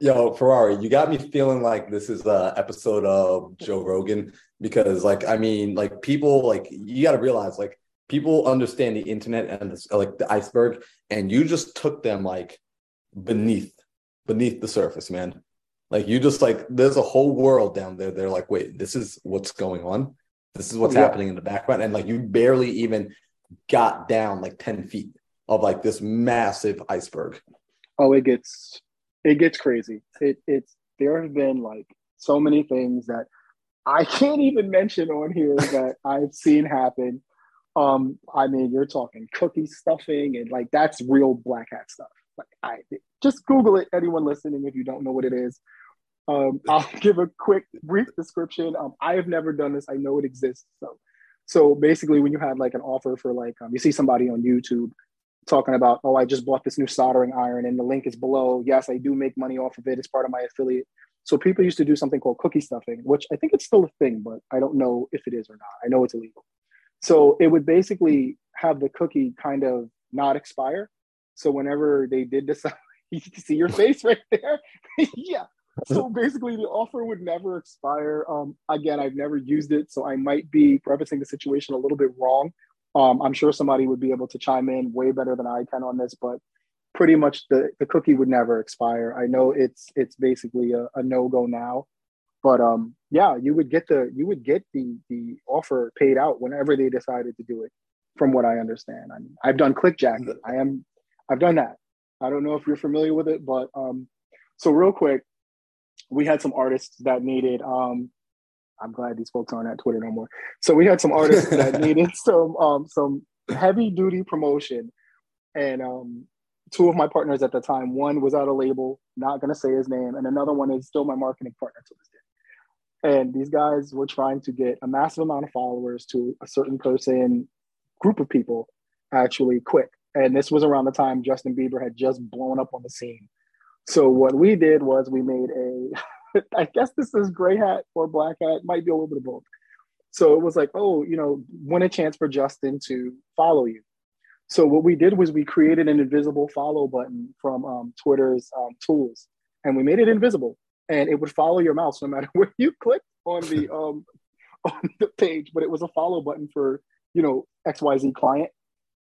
Yo, Ferrari, you got me feeling like this is an episode of Joe Rogan, because, like, I mean, like, people, like, you got to realize, like, people understand the internet and the, like the iceberg, and you just took them like beneath, beneath the surface, man. Like you just like, there's a whole world down there. They're like, wait, this is what's going on. This is what's yeah. happening in the background. And like, you barely even got down like ten feet of like this massive iceberg. Oh, it gets, it gets crazy. It it's, there have been like so many things that I can't even mention on here that I've seen happen. Um, I mean, you're talking cookie stuffing and like, that's real black hat stuff. Like I just Google it. Anyone listening, if you don't know what it is, um, I'll give a quick brief description. Um, I have never done this. I know it exists. So, so basically when you had like an offer for like, um, you see somebody on YouTube talking about, oh, I just bought this new soldering iron and the link is below. Yes, I do make money off of it. It's part of my affiliate. So people used to do something called cookie stuffing, which I think it's still a thing, but I don't know if it is or not. I know it's illegal. So it would basically have the cookie kind of not expire. So whenever they did decide, you can see your face right there. Yeah. So basically the offer would never expire. Um, again, I've never used it. So I might be prefacing the situation a little bit wrong. Um, I'm sure somebody would be able to chime in way better than I can on this, but pretty much the, the cookie would never expire. I know it's it's basically a, a no-go now, but um, yeah, you would get the you would get the the offer paid out whenever they decided to do it. From what I understand, I mean, I've done ClickJacket. I am I've done that. I don't know if you're familiar with it, but um, so real quick, we had some artists that needed. Um, I'm glad these folks aren't at Twitter no more. So we had some artists that needed some um, some heavy duty promotion, and um, two of my partners at the time, one was at a label, not going to say his name, and another one is still my marketing partner to this day. And these guys were trying to get a massive amount of followers to a certain person, group of people, actually quick. And this was around the time Justin Bieber had just blown up on the scene. So what we did was we made a, I guess this is gray hat or black hat, might be a little bit of both. So it was like, oh, you know, win a chance for Justin to follow you. So what we did was we created an invisible follow button from um, Twitter's um, tools, and we made it invisible, and it would follow your mouse no matter where you clicked on the um, on the page. But it was a follow button for, you know, X Y Z client,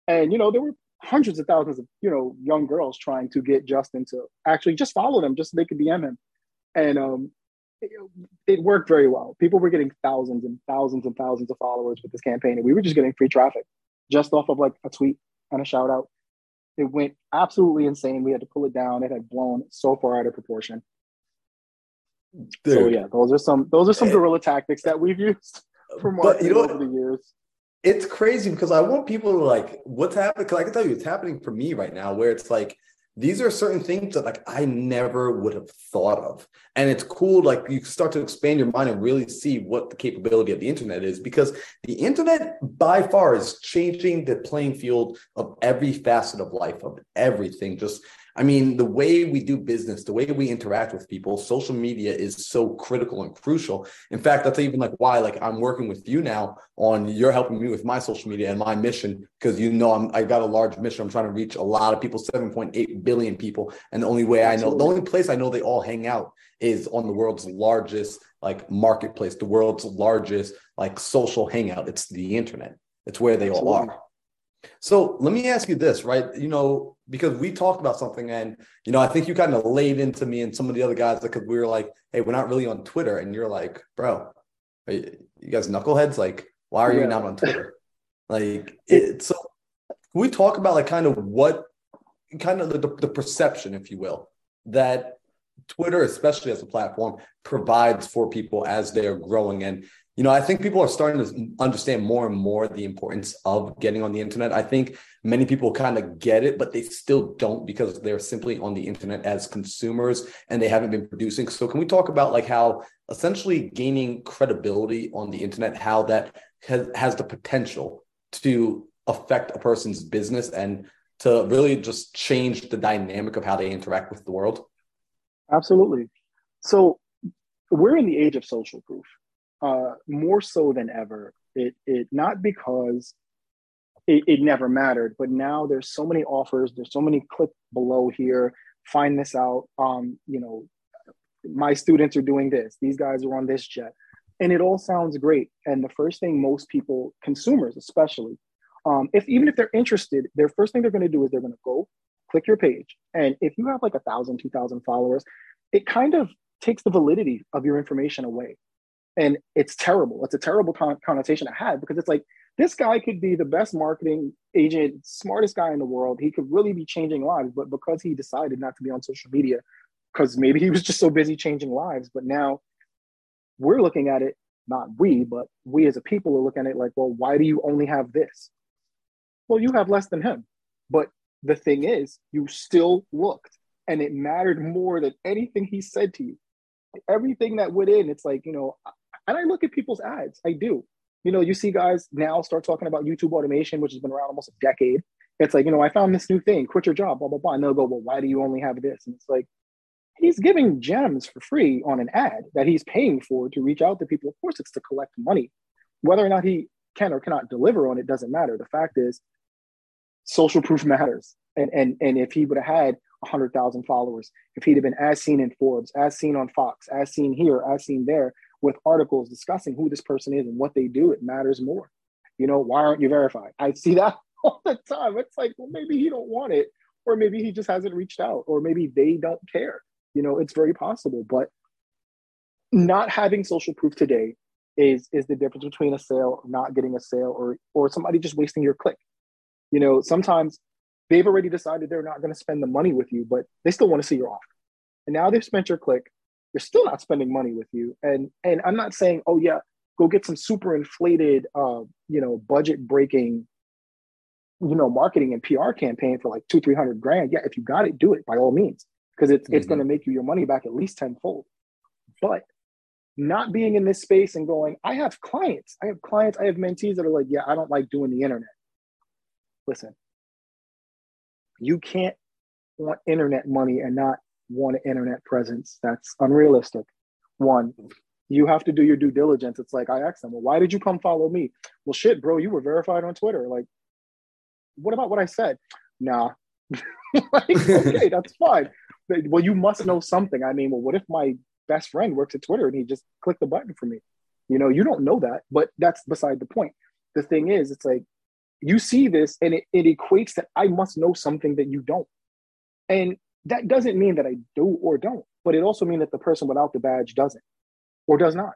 and you know there were hundreds of thousands of you know young girls trying to get Justin to actually just follow them, just so they could D M him, and um, it, it worked very well. People were getting thousands and thousands and thousands of followers with this campaign, and we were just getting free traffic just off of like a tweet and a shout out. It went absolutely insane. We had to pull it down. It had blown so far out of proportion. Dude. So yeah, those are some those are some guerrilla tactics that we've used for marketing, you know, over the years. It's crazy because I want people to like, what's happening? Because I can tell you, it's happening for me right now, where it's like these are certain things that like I never would have thought of, and it's cool. Like you start to expand your mind and really see what the capability of the internet is, because the internet by far is changing the playing field of every facet of life, of everything. Just, I mean, the way we do business, the way we interact with people, social media is so critical and crucial. In fact, that's even like why, like I'm working with you now on, you're helping me with my social media and my mission, because you know I'm I got a large mission. I'm trying to reach a lot of people, seven point eight billion people, and the only way I know, the only place I know they all hang out is on the world's largest like marketplace, the world's largest like social hangout. It's the internet. It's where they all are. So let me ask you this, right? You know, because we talked about something and, you know, I think you kind of laid into me and some of the other guys, because we were like, hey, we're not really on Twitter. And you're like, bro, are you, you guys knuckleheads? Like, why are yeah. you not on Twitter? Like, it, so we talk about like kind of what kind of the, the perception, if you will, that Twitter, especially as a platform, provides for people as they're growing. And, you know, I think people are starting to understand more and more the importance of getting on the internet. I think many people kind of get it, but they still don't, because they're simply on the internet as consumers and they haven't been producing. So can we talk about like how essentially gaining credibility on the internet, how that has, has the potential to affect a person's business and to really just change the dynamic of how they interact with the world? Absolutely. So we're in the age of social proof, uh, more so than ever. It it not because it, it never mattered, but now there's so many offers. There's so many click below here. Find this out. Um, you know, my students are doing this. These guys are on this jet, and it all sounds great. And the first thing most people, consumers especially, Um, if even if they're interested, their first thing they're going to do is they're going to go click your page. And if you have like a thousand, two thousand followers, it kind of takes the validity of your information away. And it's terrible. It's a terrible con- connotation to have, because it's like, this guy could be the best marketing agent, smartest guy in the world. He could really be changing lives, but because he decided not to be on social media, because maybe he was just so busy changing lives. But now we're looking at it, not we, but we as a people are looking at it like, well, why do you only have this? Well, you have less than him. But the thing is, you still looked, and it mattered more than anything he said to you. Everything that went in, it's like, you know, and I look at people's ads. I do. You know, you see guys now start talking about YouTube automation, which has been around almost a decade. It's like, you know, I found this new thing, quit your job, blah, blah, blah. And they'll go, well, why do you only have this? And it's like, he's giving gems for free on an ad that he's paying for to reach out to people. Of course, it's to collect money. Whether or not he can or cannot deliver on it doesn't matter. The fact is, social proof matters. And and and if he would have had one hundred thousand followers, if he'd have been as seen in Forbes, as seen on Fox, as seen here, as seen there, with articles discussing who this person is and what they do, it matters more. You know, why aren't you verified? I see that all the time. It's like, well, maybe he don't want it, or maybe he just hasn't reached out, or maybe they don't care. You know, it's very possible. But not having social proof today is is the difference between a sale, not getting a sale, or or somebody just wasting your click. You know, sometimes they've already decided they're not going to spend the money with you, but they still want to see your offer. And now they've spent your click. They're still not spending money with you. And and I'm not saying, oh yeah, go get some super inflated, uh, you know, budget breaking, you know, marketing and P R campaign for like two, three hundred grand. Yeah, if you got it, do it by all means, because it's mm-hmm. it's going to make you your money back at least tenfold. But not being in this space and going, I have clients, I have clients, I have mentees that are like, yeah, I don't like doing the internet. Listen, you can't want internet money and not want internet presence. That's unrealistic. One, you have to do your due diligence. It's like, I asked them, well, why did you come follow me? Well, shit, bro, you were verified on Twitter. Like, what about what I said? Nah. Like, okay, that's fine. But, well, you must know something. I mean, well, what if my best friend works at Twitter and he just clicked the button for me? You know, you don't know that, but that's beside the point. The thing is, it's like, you see this and it, it equates that I must know something that you don't. And that doesn't mean that I do or don't, but it also means that the person without the badge doesn't or does not.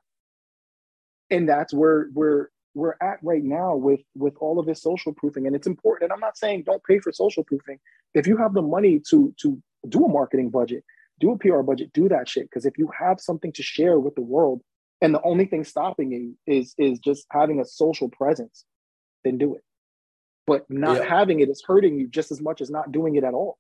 And that's where we're we're at right now with, with all of this social proofing. And it's important. And I'm not saying don't pay for social proofing. If you have the money to, to do a marketing budget, do a P R budget, do that shit. Because if you have something to share with the world and the only thing stopping you is, is just having a social presence, then do it. But not yeah. having it is hurting you just as much as not doing it at all.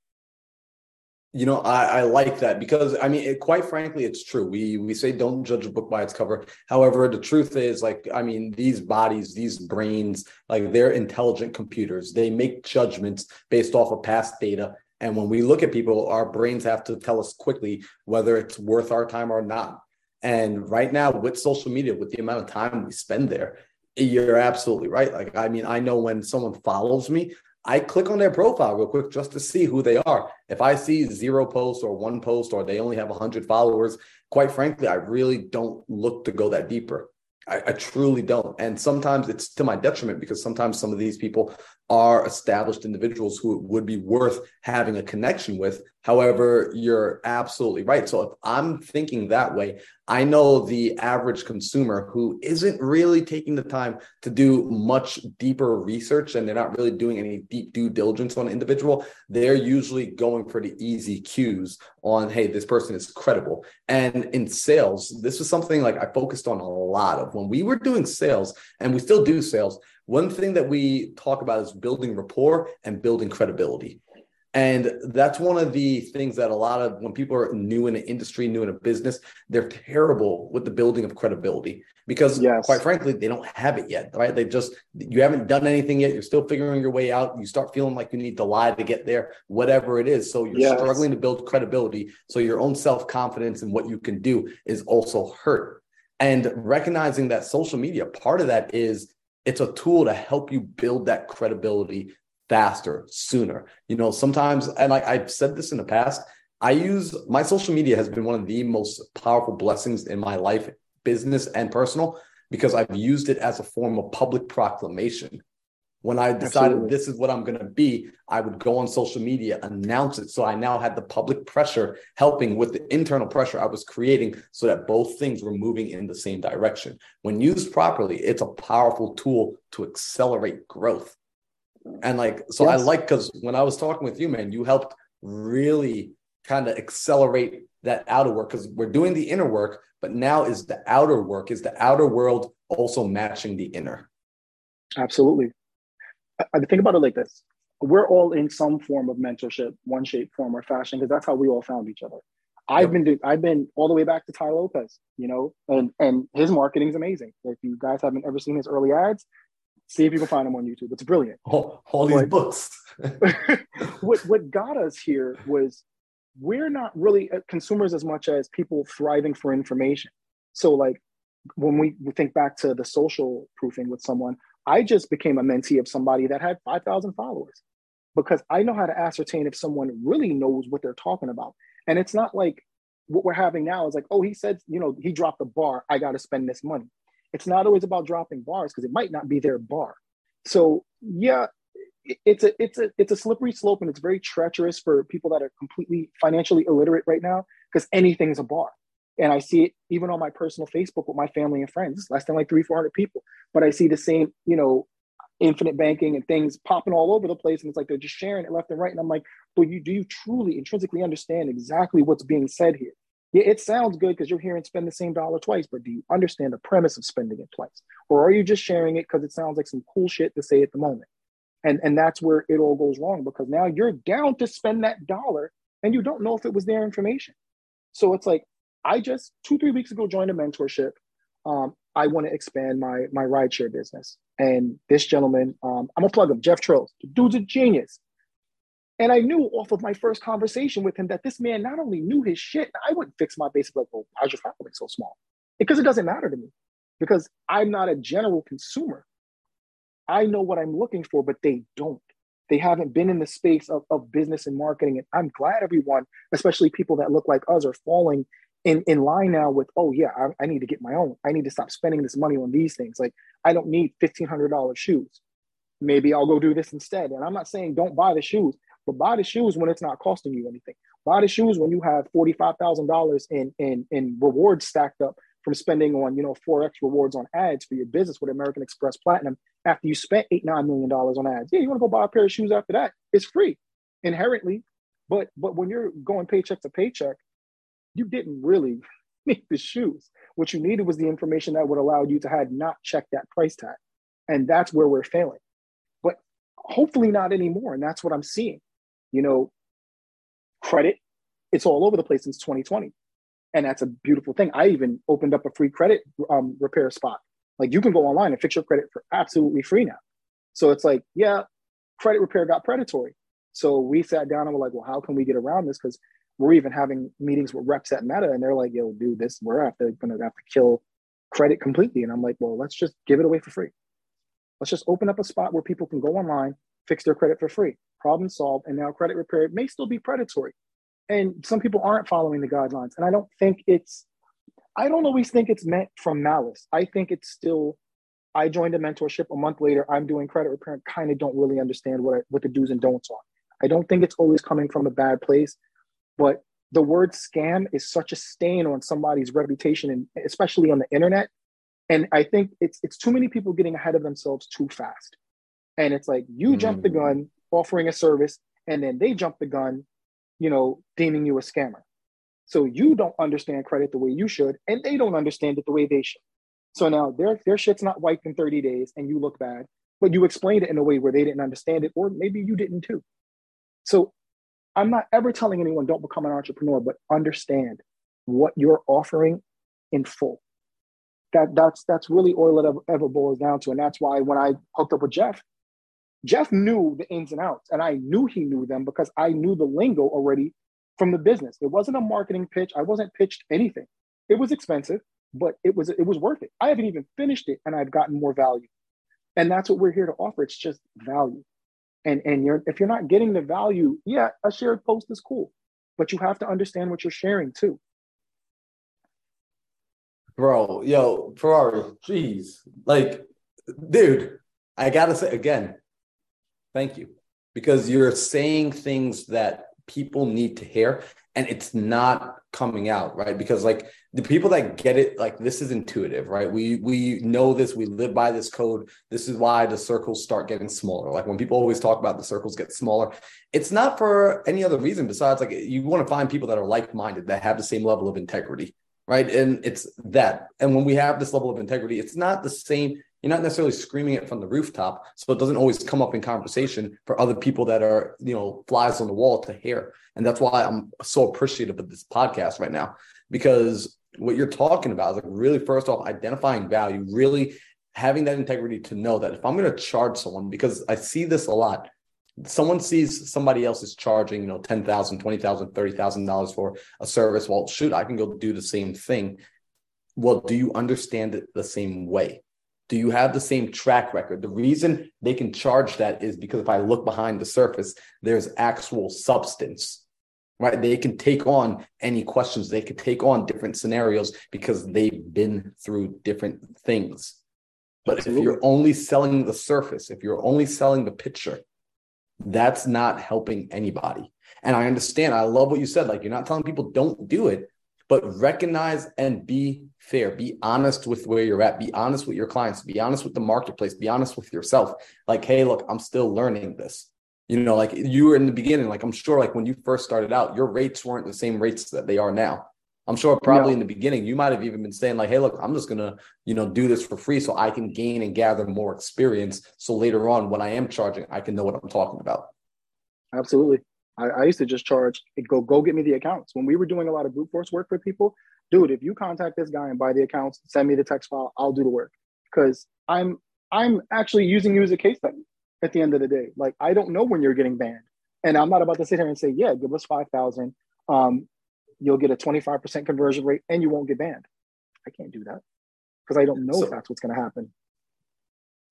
You know, I, I like that because, I mean, it, quite frankly, it's true. We we say don't judge a book by its cover. However, the truth is, like, I mean, these bodies, these brains, like, they're intelligent computers. They make judgments based off of past data. And when we look at people, our brains have to tell us quickly whether it's worth our time or not. And right now with social media, with the amount of time we spend there, you're absolutely right. Like, I mean, I know when someone follows me, I click on their profile real quick just to see who they are. If I see zero posts or one post, or they only have one hundred followers, quite frankly, I really don't look to go that deeper. I, I truly don't. And sometimes it's to my detriment, because sometimes some of these people are established individuals who it would be worth having a connection with. However, you're absolutely right. So if I'm thinking that way, I know the average consumer who isn't really taking the time to do much deeper research, and they're not really doing any deep due diligence on an individual, they're usually going for the easy cues on, hey, this person is credible. And in sales, this was something like I focused on a lot of when we were doing sales, and we still do sales. One thing that we talk about is building rapport and building credibility. And that's one of the things that a lot of, when people are new in an industry, new in a business, they're terrible with the building of credibility because yes. quite frankly, they don't have it yet, right? They just, you haven't done anything yet. You're still figuring your way out. You start feeling like you need to lie to get there, whatever it is. So you're yes. struggling to build credibility. So your own self-confidence and what you can do is also hurt. And recognizing that social media, part of that is it's a tool to help you build that credibility faster, sooner. You know, sometimes, and I, I've said this in the past, I use my social media has been one of the most powerful blessings in my life, business and personal, because I've used it as a form of public proclamation. When I decided Absolutely. This is what I'm going to be, I would go on social media, announce it. So I now had the public pressure helping with the internal pressure I was creating so that both things were moving in the same direction. When used properly, it's a powerful tool to accelerate growth. And like, so yes. I like, because when I was talking with you, man, you helped really kind of accelerate that outer work, because we're doing the inner work, but now is the outer work, is the outer world also matching the inner? Absolutely. I think about it like this. We're all in some form of mentorship, one shape, form, or fashion, because that's how we all found each other. I've yep. been I've been all the way back to Tai Lopez, you know, and, and his marketing is amazing. If you guys haven't ever seen his early ads, see if you can find them on YouTube. It's brilliant. All, all these but, books. what, what got us here was we're not really consumers as much as people thriving for information. So like when we think back to the social proofing with someone, I just became a mentee of somebody that had five thousand followers because I know how to ascertain if someone really knows what they're talking about. And it's not like what we're having now is like, oh, he said, you know, he dropped a bar. I got to spend this money. It's not always about dropping bars because it might not be their bar. So yeah, it's a, it's a, it's a slippery slope, and it's very treacherous for people that are completely financially illiterate right now because anything's a bar. And I see it even on my personal Facebook with my family and friends. It's less than like three, four hundred people. But I see the same, you know, infinite banking and things popping all over the place. And it's like they're just sharing it left and right. And I'm like, but you do you truly intrinsically understand exactly what's being said here? Yeah, it sounds good because you're hearing spend the same dollar twice, but do you understand the premise of spending it twice? Or are you just sharing it because it sounds like some cool shit to say at the moment? And, and that's where it all goes wrong, because now you're down to spend that dollar and you don't know if it was their information. So it's like, I just two, three weeks ago joined a mentorship. Um, I want to expand my my rideshare business. And this gentleman, um, I'm going to plug him, Jeff Trolls. The dude's a genius. And I knew off of my first conversation with him that this man not only knew his shit, I wouldn't fix my basic, like, well, why's your following so small? Because it doesn't matter to me. Because I'm not a general consumer. I know what I'm looking for, but they don't. They haven't been in the space of, of business and marketing. And I'm glad everyone, especially people that look like us, are falling In, in line now with, oh yeah, I, I need to get my own. I need to stop spending this money on these things. Like, I don't need fifteen hundred dollars shoes. Maybe I'll go do this instead. And I'm not saying don't buy the shoes, but buy the shoes when it's not costing you anything. Buy the shoes when you have forty-five thousand dollars in, in, in rewards stacked up from spending on, you know, four X rewards on ads for your business with American Express Platinum after you spent eight, nine million dollars on ads. Yeah, you want to go buy a pair of shoes after that? It's free inherently. But, but when you're going paycheck to paycheck, you didn't really need the shoes. What you needed was the information that would allow you to had not checked that price tag. And that's where we're failing. But hopefully not anymore. And that's what I'm seeing. You know, credit, it's all over the place since twenty twenty. And that's a beautiful thing. I even opened up a free credit um, repair spot. Like, you can go online and fix your credit for absolutely free now. So it's like, yeah, credit repair got predatory. So we sat down and we're like, well, how can we get around this? Because we're even having meetings with reps at Meta, and they're like, yo, dude, this, we're have to, gonna have to kill credit completely. And I'm like, well, let's just give it away for free. Let's just open up a spot where people can go online, fix their credit for free, problem solved. And now credit repair, it may still be predatory. And some people aren't following the guidelines. And I don't think it's, I don't always think it's meant from malice. I think it's still, I joined a mentorship a month later, I'm doing credit repair and kind of don't really understand what I, what the do's and don'ts are. I don't think it's always coming from a bad place. But the word scam is such a stain on somebody's reputation, and especially on the internet. And I think it's it's too many people getting ahead of themselves too fast. And it's like, you mm. jump the gun offering a service, and then they jump the gun, you know, deeming you a scammer. So you don't understand credit the way you should, and they don't understand it the way they should. So now their their shit's not wiped in thirty days and you look bad, but you explained it in a way where they didn't understand it, or maybe you didn't too. So I'm not ever telling anyone don't become an entrepreneur, but understand what you're offering in full. That that's that's really all it ever boils down to. And that's why when I hooked up with Jeff, Jeff knew the ins and outs, and I knew he knew them because I knew the lingo already from the business. It wasn't a marketing pitch. I wasn't pitched anything. It was expensive, but it was it was worth it. I haven't even finished it, and I've gotten more value. And that's what we're here to offer. It's just value. And and you're if you're not getting the value, yeah, a shared post is cool, but you have to understand what you're sharing too. Bro, yo, Ferrari, jeez, like, dude, I gotta say again, Thank you. Because you're saying things that people need to hear and it's not coming out, right? Because like the people that get it, like this is intuitive, right? We we know this, we live by this code. This is why the circles start getting smaller. Like when people always talk about the circles get smaller, it's not for any other reason besides like you want to find people that are like-minded, that have the same level of integrity, right? And it's that. And when we have this level of integrity, it's not the same. You're not necessarily screaming it from the rooftop, so it doesn't always come up in conversation for other people that are, you know, flies on the wall to hear. And that's why I'm so appreciative of this podcast right now, because what you're talking about is like really, first off, identifying value, really having that integrity to know that if I'm going to charge someone, because I see this a lot, someone sees somebody else is charging, you know, ten thousand dollars, twenty thousand dollars, thirty thousand dollars for a service. Well, shoot, I can go do the same thing. Well, do you understand it the same way? Do you have the same track record? The reason they can charge that is because if I look behind the surface, there's actual substance, right? They can take on any questions. They can take on different scenarios because they've been through different things. But Absolutely. If you're only selling the surface, if you're only selling the picture, that's not helping anybody. And I understand. I love what you said. Like, you're not telling people don't do it, but recognize and be fair. Be honest with where you're at. Be honest with your clients. Be honest with the marketplace. Be honest with yourself. Like, hey, look, I'm still learning this. You know, like you were in the beginning, like I'm sure like when you first started out, your rates weren't the same rates that they are now. I'm sure probably no. In the beginning, you might've even been saying like, hey, look, I'm just going to, you know, do this for free so I can gain and gather more experience. So later on when I am charging, I can know what I'm talking about. Absolutely. I used to just charge, go go get me the accounts. When we were doing a lot of brute force work for people, dude, if you contact this guy and buy the accounts, send me the text file, I'll do the work. Because I'm I'm actually using you as a case study at the end of the day. Like, I don't know when you're getting banned. And I'm not about to sit here and say, yeah, give us five thousand dollars. Um, you'll get a twenty-five percent conversion rate and you won't get banned. I can't do that because I don't know so- if that's what's going to happen.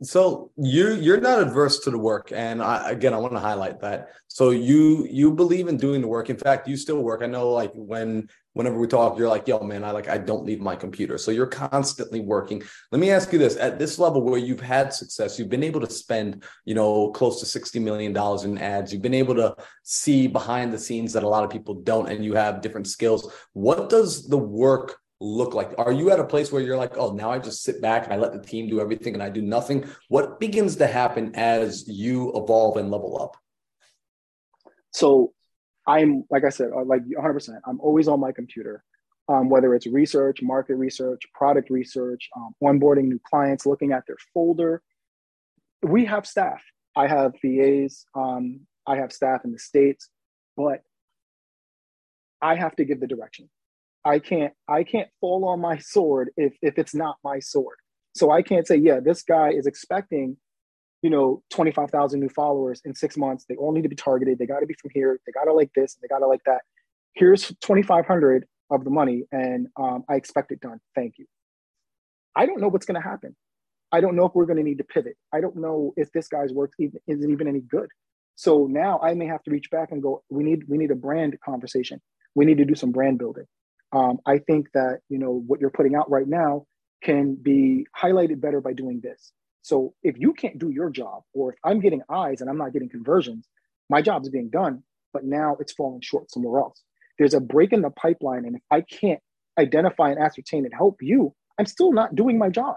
So you, you're not adverse to the work. And I, again, I want to highlight that. So you you believe in doing the work. In fact, you still work. I know like when whenever we talk, you're like, yo, man, I like I don't leave my computer. So you're constantly working. Let me ask you this. At this level where you've had success, you've been able to spend, you know, close to sixty million dollars in ads. You've been able to see behind the scenes that a lot of people don't. And you have different skills. What does the work look like? Are you at a place where you're like, oh, now I just sit back and I let the team do everything and I do nothing? What begins to happen as you evolve and level up? So I'm, like I said, like one hundred percent, I'm always on my computer, um, whether it's research, market research, product research, um, onboarding new clients, looking at their folder. We have staff. I have V As. Um, I have staff in the States, but I have to give the direction. I can't I can't fall on my sword if if it's not my sword. So I can't say, yeah, this guy is expecting, you know, twenty-five thousand new followers in six months. They all need to be targeted. They got to be from here. They got to like this. They got to like that. Here's twenty-five hundred of the money. And um, I expect it done. Thank you. I don't know what's going to happen. I don't know if we're going to need to pivot. I don't know if this guy's work even, isn't even any good. So now I may have to reach back and go, we need we need a brand conversation. We need to do some brand building. Um, I think that, you know, what you're putting out right now can be highlighted better by doing this. So if you can't do your job, or if I'm getting eyes and I'm not getting conversions, my job's being done, but now it's falling short somewhere else. There's a break in the pipeline. And if I can't identify and ascertain and help you, I'm still not doing my job.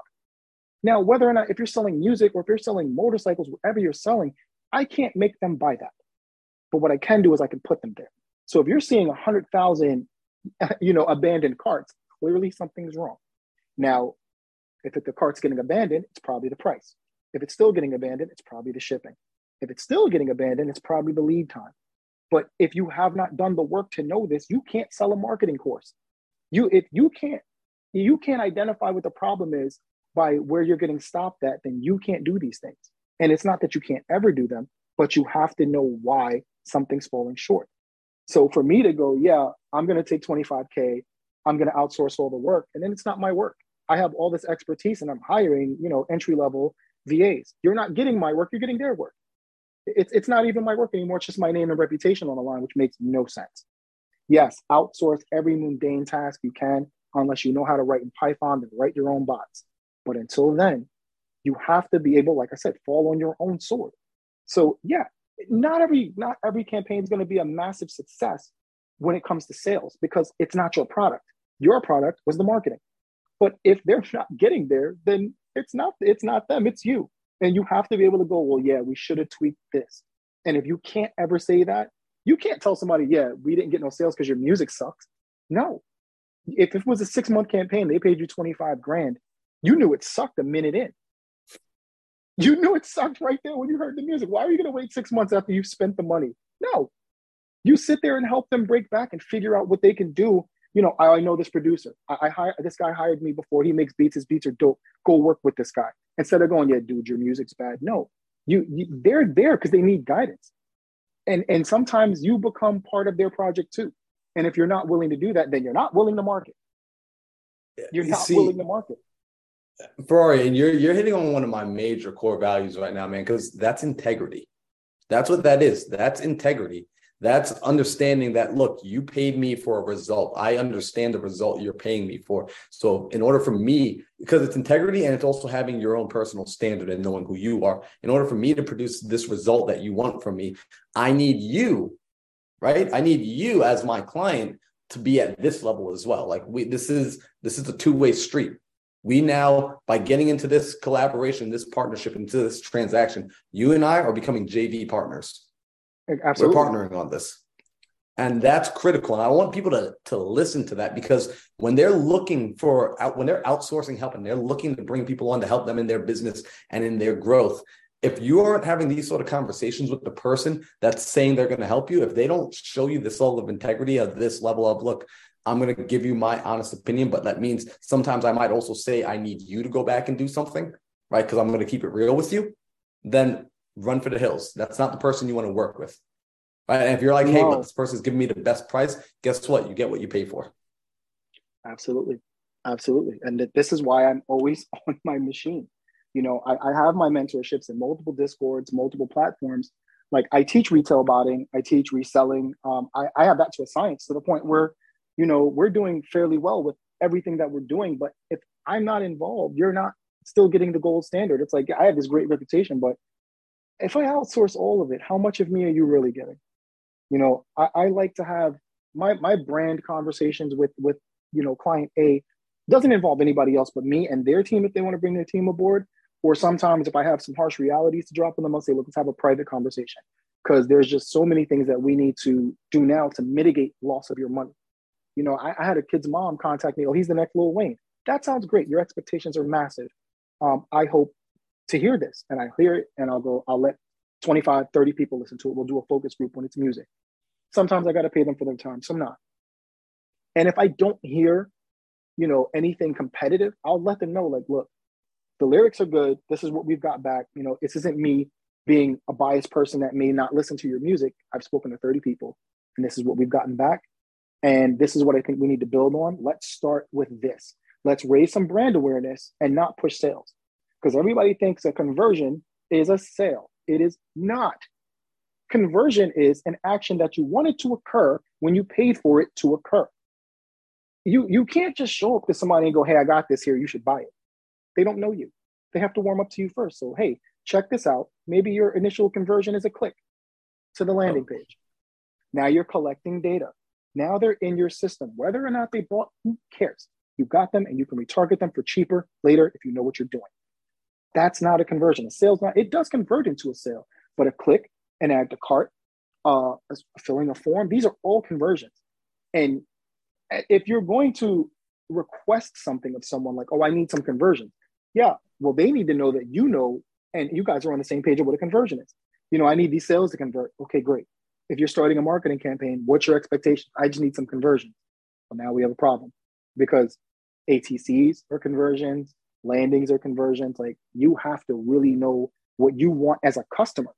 Now, whether or not, if you're selling music or if you're selling motorcycles, whatever you're selling, I can't make them buy that. But what I can do is I can put them there. So if you're seeing one hundred thousand, you know, abandoned carts, clearly something's wrong. Now, if it, the cart's getting abandoned, it's probably the price. If it's still getting abandoned, it's probably the shipping. If it's still getting abandoned, it's probably the lead time. But if you have not done the work to know this, you can't sell a marketing course. You, if you can't, you can't identify what the problem is by where you're getting stopped at, then you can't do these things. And it's not that you can't ever do them, but you have to know why something's falling short. So for me to go, yeah, I'm going to take twenty-five K, I'm going to outsource all the work, and then it's not my work. I have all this expertise and I'm hiring, you know, entry-level V As. You're not getting my work, you're getting their work. It's, it's not even my work anymore. It's just my name and reputation on the line, which makes no sense. Yes, outsource every mundane task you can, unless you know how to write in Python and write your own bots. But until then, you have to be able, like I said, fall on your own sword. So yeah, not every not every campaign is going to be a massive success when it comes to sales, because it's not your product. Your product was the marketing. But if they're not getting there, then it's not it's not them, it's you. And you have to be able to go, well, yeah, we should have tweaked this. And if you can't ever say that, you can't tell somebody, yeah, we didn't get no sales because your music sucks. No. If it was a six-month campaign, they paid you twenty-five grand, you knew it sucked a minute in. You knew it sucked right there when you heard the music. Why are you going to wait six months after you've spent the money? No. You sit there and help them break back and figure out what they can do. You know, I, I know this producer. I, I hire, this guy hired me before. He makes beats. His beats are dope. Go work with this guy. Instead of going, yeah, dude, your music's bad. No. You, you they're there because they need guidance. And, and sometimes you become part of their project too. And if you're not willing to do that, then you're not willing to market. You're not See, willing to market. Ferrari, and you're, you're hitting on one of my major core values right now, man, because that's integrity. That's what that is. That's integrity. That's understanding that, look, you paid me for a result. I understand the result you're paying me for. So in order for me, because it's integrity and it's also having your own personal standard and knowing who you are. In order for me to produce this result that you want from me, I need you, right? I need you as my client to be at this level as well. Like we, this is, this is a two-way street. We now, by getting into this collaboration, this partnership, into this transaction, you and I are becoming J V partners. Absolutely. We're partnering on this. And that's critical. And I want people to, to listen to that, because when they're looking for, out, when they're outsourcing help and they're looking to bring people on to help them in their business and in their growth, if you aren't having these sort of conversations with the person that's saying they're going to help you, if they don't show you this level of integrity, of this level of, look, I'm going to give you my honest opinion, but that means sometimes I might also say I need you to go back and do something, right? Because I'm going to keep it real with you. Then run for the hills. That's not the person you want to work with, right? And if you're like, no. hey, but this person's giving me the best price, guess what? You get what you pay for. Absolutely. Absolutely. And this is why I'm always on my machine. You know, I, I have my mentorships in multiple discords, multiple platforms. Like I teach retail buying, I teach reselling. Um, I, I have that to a science, to the point where, you know, we're doing fairly well with everything that we're doing. But if I'm not involved, you're not still getting the gold standard. It's like, I have this great reputation, but if I outsource all of it, how much of me are you really getting? You know, I, I like to have my my brand conversations with, with, you know, client A doesn't involve anybody else but me and their team if they want to bring their team aboard. Or sometimes if I have some harsh realities to drop on them, I'll say, look, let's have a private conversation, because there's just so many things that we need to do now to mitigate loss of your money. You know, I, I had a kid's mom contact me. Oh, he's the next Lil Wayne. That sounds great. Your expectations are massive. Um, I hope to hear this. And I hear it and I'll go, I'll let twenty-five, thirty people listen to it. We'll do a focus group when it's music. Sometimes I got to pay them for their time, some not. And if I don't hear, you know, anything competitive, I'll let them know, like, look, the lyrics are good. This is what we've got back. You know, this isn't me being a biased person that may not listen to your music. I've spoken to thirty people and this is what we've gotten back. And this is what I think we need to build on. Let's start with this. Let's raise some brand awareness and not push sales. Because everybody thinks a conversion is a sale. It is not. Conversion is an action that you wanted to occur when you paid for it to occur. You, you can't just show up to somebody and go, hey, I got this here. You should buy it. They don't know you. They have to warm up to you first. So, hey, check this out. Maybe your initial conversion is a click to the landing page. Now you're collecting data. Now they're in your system. Whether or not they bought, who cares? You got them and you can retarget them for cheaper later if you know what you're doing. That's not a conversion. A sale's not, it does convert into a sale, but a click, an add to cart, uh, filling a form, these are all conversions. And if you're going to request something of someone like, oh, I need some conversion. Yeah, well, they need to know that you know, and you guys are on the same page of what a conversion is. You know, I need these sales to convert. Okay, great. If you're starting a marketing campaign, what's your expectation? I just need some conversions. Well, now we have a problem, because A T Cs are conversions. Landings are conversions. Like, you have to really know what you want as a customer.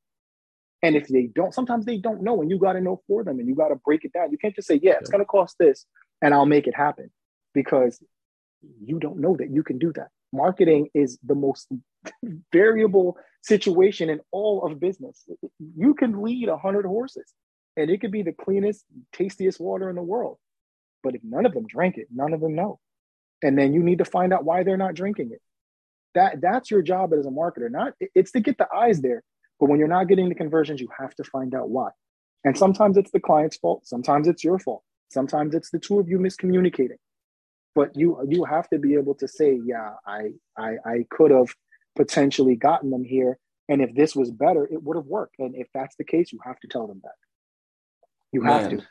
And if they don't, sometimes they don't know, and you got to know for them, and you got to break it down. You can't just say, yeah, it's going to cost this and I'll make it happen, because you don't know that you can do that. Marketing is the most variable situation in all of business. You can lead a hundred horses and it could be the cleanest, tastiest water in the world. But if none of them drink it, none of them know. And then you need to find out why they're not drinking it. That that's your job as a marketer. Not it's to get the eyes there, But when you're not getting the conversions, you have to find out why. And sometimes it's the client's fault. Sometimes it's your fault. Sometimes it's the two of you miscommunicating. But you you have to be able to say, yeah, I I, I could have potentially gotten them here. And if this was better, it would have worked. And if that's the case, you have to tell them that. You have Man. to.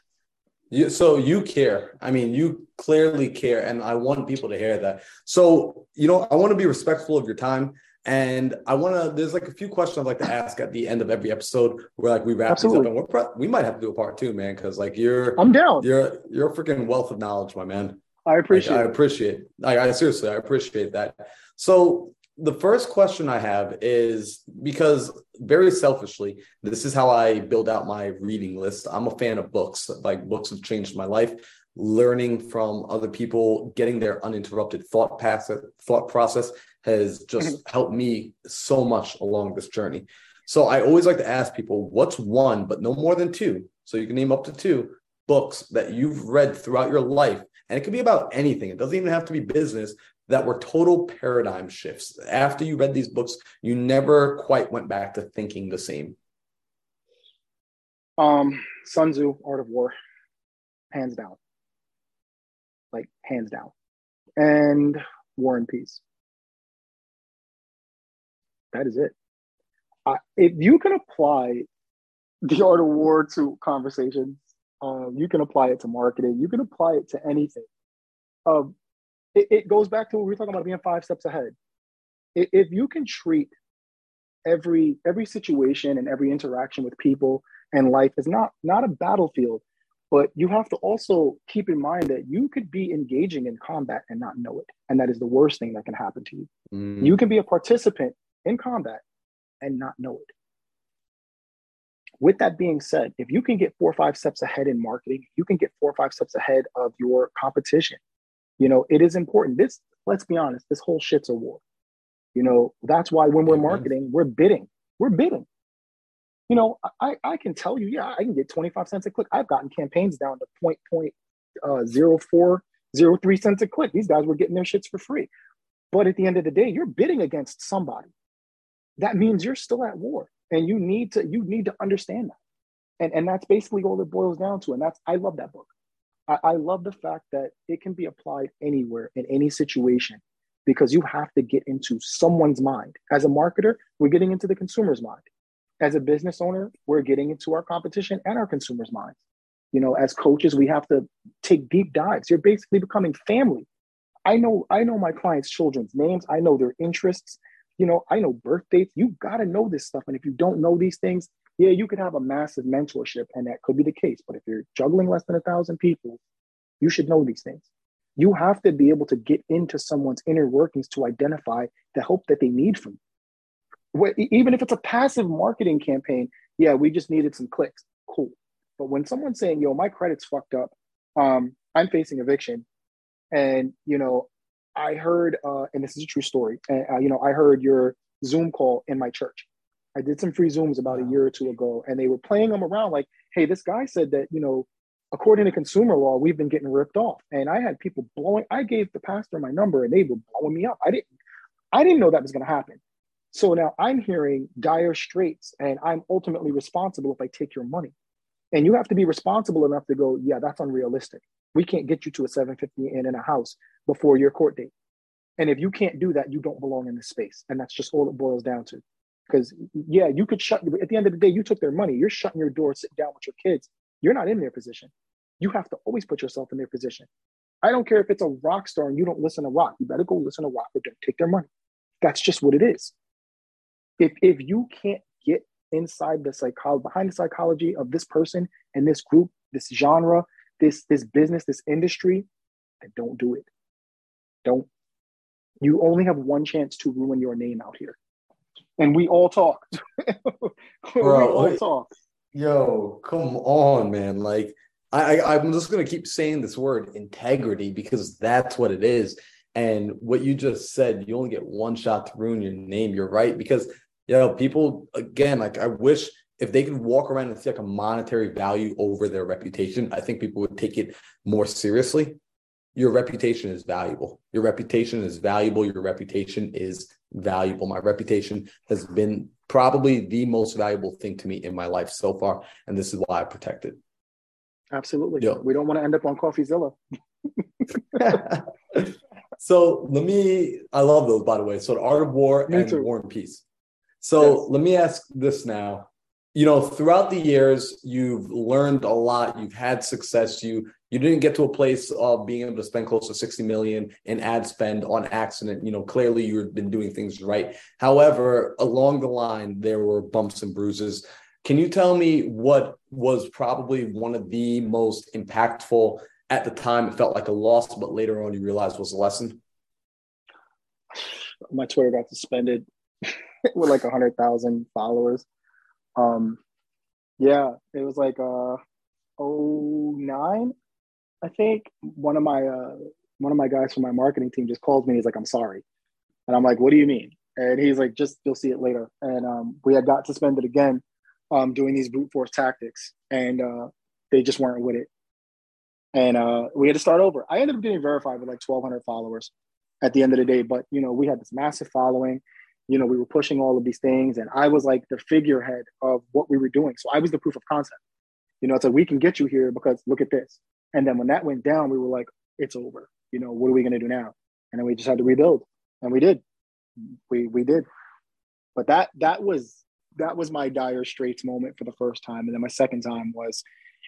You, so you care. I mean, you clearly care. And I want people to hear that. So, you know, I want to be respectful of your time. And I want to, there's like a few questions I'd like to ask at the end of every episode where like we wrap Absolutely. these up, and we're pro- we might have to do a part two, man. Cause like you're, I'm down. You're, you're a freaking wealth of knowledge, my man. I appreciate like, it. I appreciate it. Like, I seriously, I appreciate that. So the first question I have is, because very selfishly, this is how I build out my reading list. I'm a fan of books. Like books have changed my life. Learning from other people, getting their uninterrupted thought pass, thought process has just helped me so much along this journey. So I always like to ask people, what's one, but no more than two? So you can name up to two books that you've read throughout your life. And it could be about anything. It doesn't even have to be business, that were total paradigm shifts. After you read these books, you never quite went back to thinking the same. Um, Sun Tzu, Art of War, hands down. Like, hands down. And War and Peace. That is it. Uh, if you can apply the Art of War to conversations, uh, you can apply it to marketing, you can apply it to anything. Uh, it, it goes back to what we were talking about, being five steps ahead. If you can treat every every situation and every interaction with people and life as not, not a battlefield, but you have to also keep in mind that you could be engaging in combat and not know it. And that is the worst thing that can happen to you. Mm. You can be a participant in combat and not know it. With that being said, if you can get four or five steps ahead in marketing, you can get four or five steps ahead of your competition. You know, it is important. This, let's be honest, this whole shit's a war. You know, that's why when we're marketing, we're bidding. We're bidding. You know, I, I can tell you, yeah, I can get twenty-five cents a click. I've gotten campaigns down to point point uh, zero four zero three cents a click. These guys were getting their shits for free. But at the end of the day, you're bidding against somebody. That means you're still at war, and you need to you need to understand that. And and that's basically all it boils down to. And that's I love that book. I, I love the fact that it can be applied anywhere in any situation, because you have to get into someone's mind. As a marketer, we're getting into the consumer's mind. As a business owner, we're getting into our competition and our consumers' minds. You know, as coaches, we have to take deep dives. You're basically becoming family. I know, I know my clients' children's names. I know their interests. You know, I know birth dates. You got to know this stuff. And if you don't know these things, yeah, you could have a massive mentorship, and that could be the case. But if you're juggling less than a thousand people, you should know these things. You have to be able to get into someone's inner workings to identify the help that they need from you. Even if it's a passive marketing campaign, yeah, we just needed some clicks. Cool. But when someone's saying, yo, my credit's fucked up, um, I'm facing eviction. And, you know, I heard, uh, and this is a true story, and, uh, you know, I heard your Zoom call in my church. I did some free Zooms about a year or two ago, and they were playing them around like, hey, this guy said that, you know, according to consumer law, we've been getting ripped off. And I had people blowing, I gave the pastor my number and they were blowing me up. I didn't, I didn't know that was going to happen. So now I'm hearing dire straits, and I'm ultimately responsible if I take your money. And you have to be responsible enough to go, yeah, that's unrealistic. We can't get you to a seven fifty and in a house before your court date. And if you can't do that, you don't belong in this space. And that's just all it boils down to. Because yeah, you could shut, at the end of the day, you took their money. You're shutting your door, sitting down with your kids. You're not in their position. You have to always put yourself in their position. I don't care if it's a rock star and you don't listen to rock. You better go listen to rock or don't take their money. That's just what it is. If if you can't get inside the psychology, behind the psychology of this person and this group, this genre, this this business, this industry, then don't do it. Don't. You only have one chance to ruin your name out here. And we all talk. Bro, we all like, talk. Yo, come on, man. Like, I, I, I'm just going to keep saying this word, integrity, because that's what it is. And what you just said, you only get one shot to ruin your name. You're right. Because, you know, people, again, like I wish if they could walk around and see like a monetary value over their reputation, I think people would take it more seriously. Your reputation is valuable. Your reputation is valuable. Your reputation is valuable. My reputation has been probably the most valuable thing to me in my life so far. And this is why I protect it. Absolutely. Yeah. We don't want to end up on CoffeeZilla. So let me, I love those, by the way. So The Art of War me and too. War and Peace. So yes. Let me ask this now. You know, throughout the years, you've learned a lot. You've had success. You you didn't get to a place of being able to spend close to sixty million dollars in ad spend on accident. You know, clearly you've been doing things right. However, along the line, there were bumps and bruises. Can you tell me what was probably one of the most impactful at the time? It felt like a loss, but later on you realized was a lesson. My Twitter got suspended with like one hundred thousand followers. Um, yeah, it was like, uh, oh nine, I think one of my, uh, one of my guys from my marketing team just called me and he's like, I'm sorry. And I'm like, what do you mean? And he's like, just, you'll see it later. And, um, we had got suspended again, um, doing these brute force tactics and, uh, they just weren't with it. And, uh, we had to start over. I ended up getting verified with like twelve hundred followers at the end of the day, but you know, we had this massive following. You know, we were pushing all of these things and I was like the figurehead of what we were doing. So I was the proof of concept. You know, it's like, we can get you here because look at this. And then when that went down, we were like, it's over. You know, what are we going to do now? And then we just had to rebuild. And we did. We we did. But that that was that was my dire straits moment for the first time. And then my second time was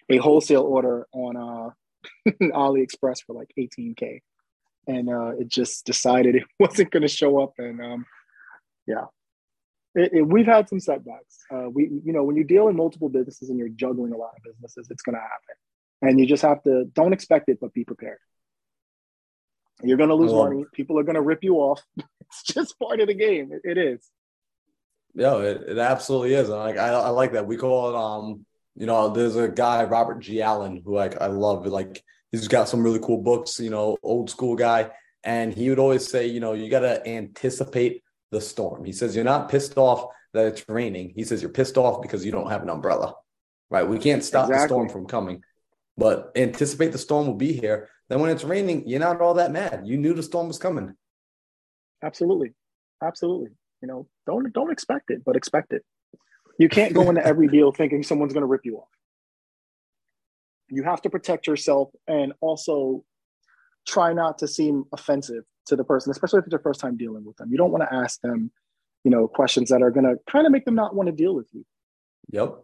a wholesale order on uh, AliExpress for like eighteen K. And uh, it just decided it wasn't going to show up. And um Yeah, it, it, we've had some setbacks. Uh, we, you know, when you deal in multiple businesses and you're juggling a lot of businesses, it's going to happen, and you just have to don't expect it, but be prepared. You're going to lose money. It. People are going to rip you off. It's just part of the game. It, it is. Yeah, it, it absolutely is. And like I, I like that we call it. Um, you know, there's a guy Robert G. Allen who like I love. Like he's got some really cool books. You know, old school guy, and he would always say, you know, you got to anticipate the storm. He says, you're not pissed off that it's raining. He says, you're pissed off because you don't have an umbrella, right? We can't stop exactly. the storm from coming, but anticipate the storm will be here. Then when it's raining, you're not all that mad. You knew the storm was coming. Absolutely. Absolutely. You know, don't, don't expect it, but expect it. You can't go into every deal thinking someone's going to rip you off. You have to protect yourself and also try not to seem offensive to the person, especially if it's your first time dealing with them. You don't want to ask them, you know, questions that are going to kind of make them not want to deal with you. Yep.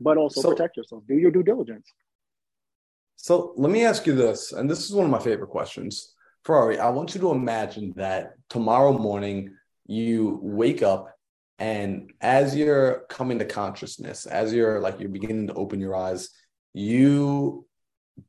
But also so, protect yourself. Do your due diligence. So let me ask you this, and this is one of my favorite questions. Ferrari, I want you to imagine that tomorrow morning you wake up and as you're coming to consciousness, as you're like, you're beginning to open your eyes, you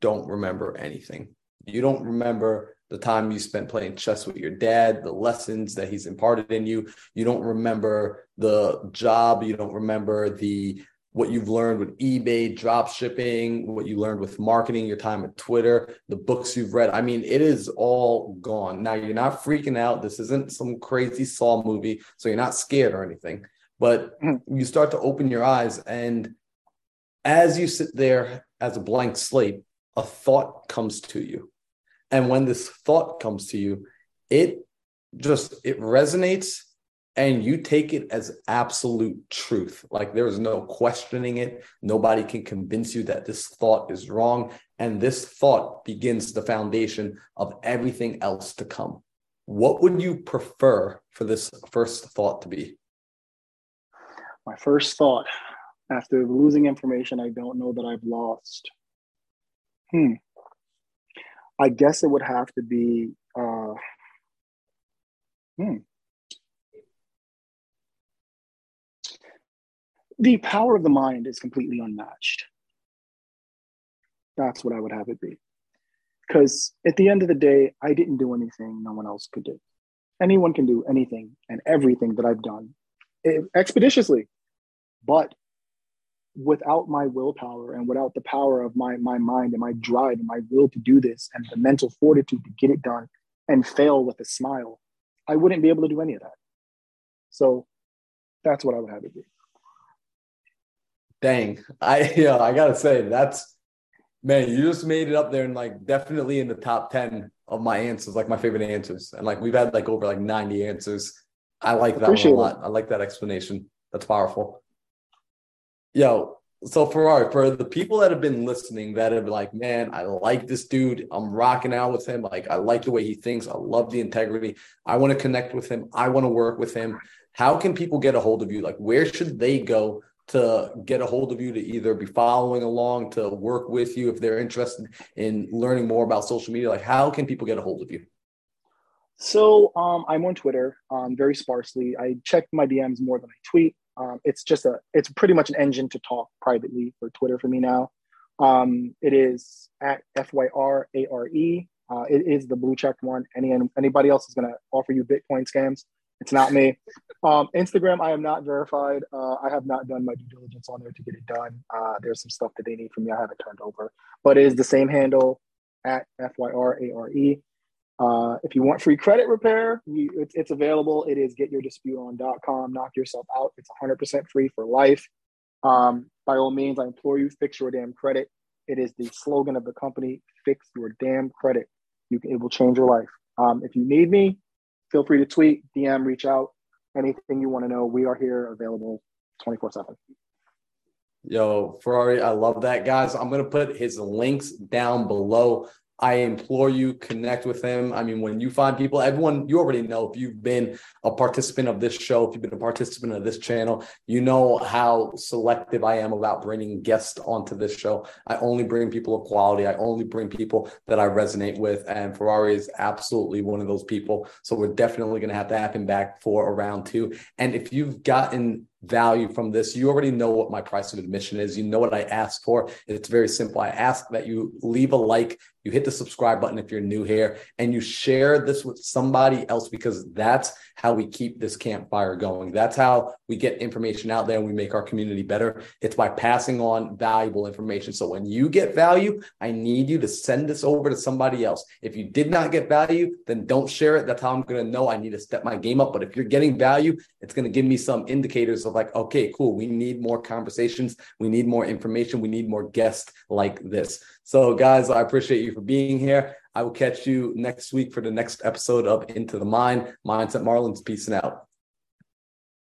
don't remember anything. You don't remember the time you spent playing chess with your dad, the lessons that he's imparted in you. You don't remember the job. You don't remember the what you've learned with eBay, drop shipping, what you learned with marketing, your time at Twitter, the books you've read. I mean, it is all gone. Now, you're not freaking out. This isn't some crazy Saw movie, so you're not scared or anything. But you start to open your eyes, and as you sit there as a blank slate, a thought comes to you. And when this thought comes to you, it just, it resonates and you take it as absolute truth. Like there is no questioning it. Nobody can convince you that this thought is wrong. And this thought begins the foundation of everything else to come. What would you prefer for this first thought to be? My first thought, after losing information I don't know that I've lost. Hmm. I guess it would have to be, uh, hmm. The power of the mind is completely unmatched. That's what I would have it be. Because at the end of the day, I didn't do anything no one else could do. Anyone can do anything and everything that I've done it, expeditiously. But without my willpower and without the power of my my mind and my drive and my will to do this and the mental fortitude to get it done and fail with a smile, I wouldn't be able to do any of that. So that's what I would have it be. Dang. I yeah, I gotta say that's Man, you just made it up there and like definitely in the top ten of my answers, like my favorite answers. And like we've had like over like ninety answers. I like that Appreciate one a lot. It. I like that explanation. That's powerful. Yo, so Ferrari, for the people that have been listening that have been like, man, I like this dude. I'm rocking out with him. Like I like the way he thinks. I love the integrity. I want to connect with him. I want to work with him. How can people get a hold of you? Like where should they go to get a hold of you to either be following along, to work with you if they're interested in learning more about social media? Like how can people get a hold of you? So um, I'm on Twitter um, very sparsely. I check my D Ms more than I tweet. Um, it's just a, it's pretty much an engine to talk privately for Twitter for me now. Um, it is at F Y R A R E. Uh, it is the blue check one. Any, anybody else is going to offer you Bitcoin scams. It's not me. Um, Instagram, I am not verified. Uh, I have not done my due diligence on there to get it done. Uh, there's some stuff that they need from me I haven't turned over. But it is the same handle, at F Y R A R E. Uh, if you want free credit repair, you, it's, it's available. It is get your dispute on dot com. Knock yourself out. It's one hundred percent free for life. Um, by all means, I implore you, fix your damn credit. It is the slogan of the company, fix your damn credit. You can, it will change your life. Um, if you need me, feel free to tweet, D M, reach out, anything you want to know. We are here available twenty-four seven. Yo, Ferrari, I love that. Guys, I'm going to put his links down below. I implore you, connect with him. I mean, when you find people, everyone, you already know, if you've been a participant of this show, if you've been a participant of this channel, you know how selective I am about bringing guests onto this show. I only bring people of quality. I only bring people that I resonate with. And Ferrari is absolutely one of those people. So we're definitely going to have to have him back for a round two. And if you've gotten value from this, you already know what my price of admission is. You know what I ask for. It's very simple. I ask that you leave a like, you hit the subscribe button if you're new here, and you share this with somebody else, because that's how we keep this campfire going. That's how we get information out there and we make our community better. It's by passing on valuable information. So when you get value, I need you to send this over to somebody else. If you did not get value, then don't share it. That's how I'm going to know I need to step my game up. But if you're getting value, it's going to give me some indicators of like, okay, cool. We need more conversations. We need more information. We need more guests like this. So guys, I appreciate you for being here. I will catch you next week for the next episode of Into the Mind. Mindset Marlins, peace and out.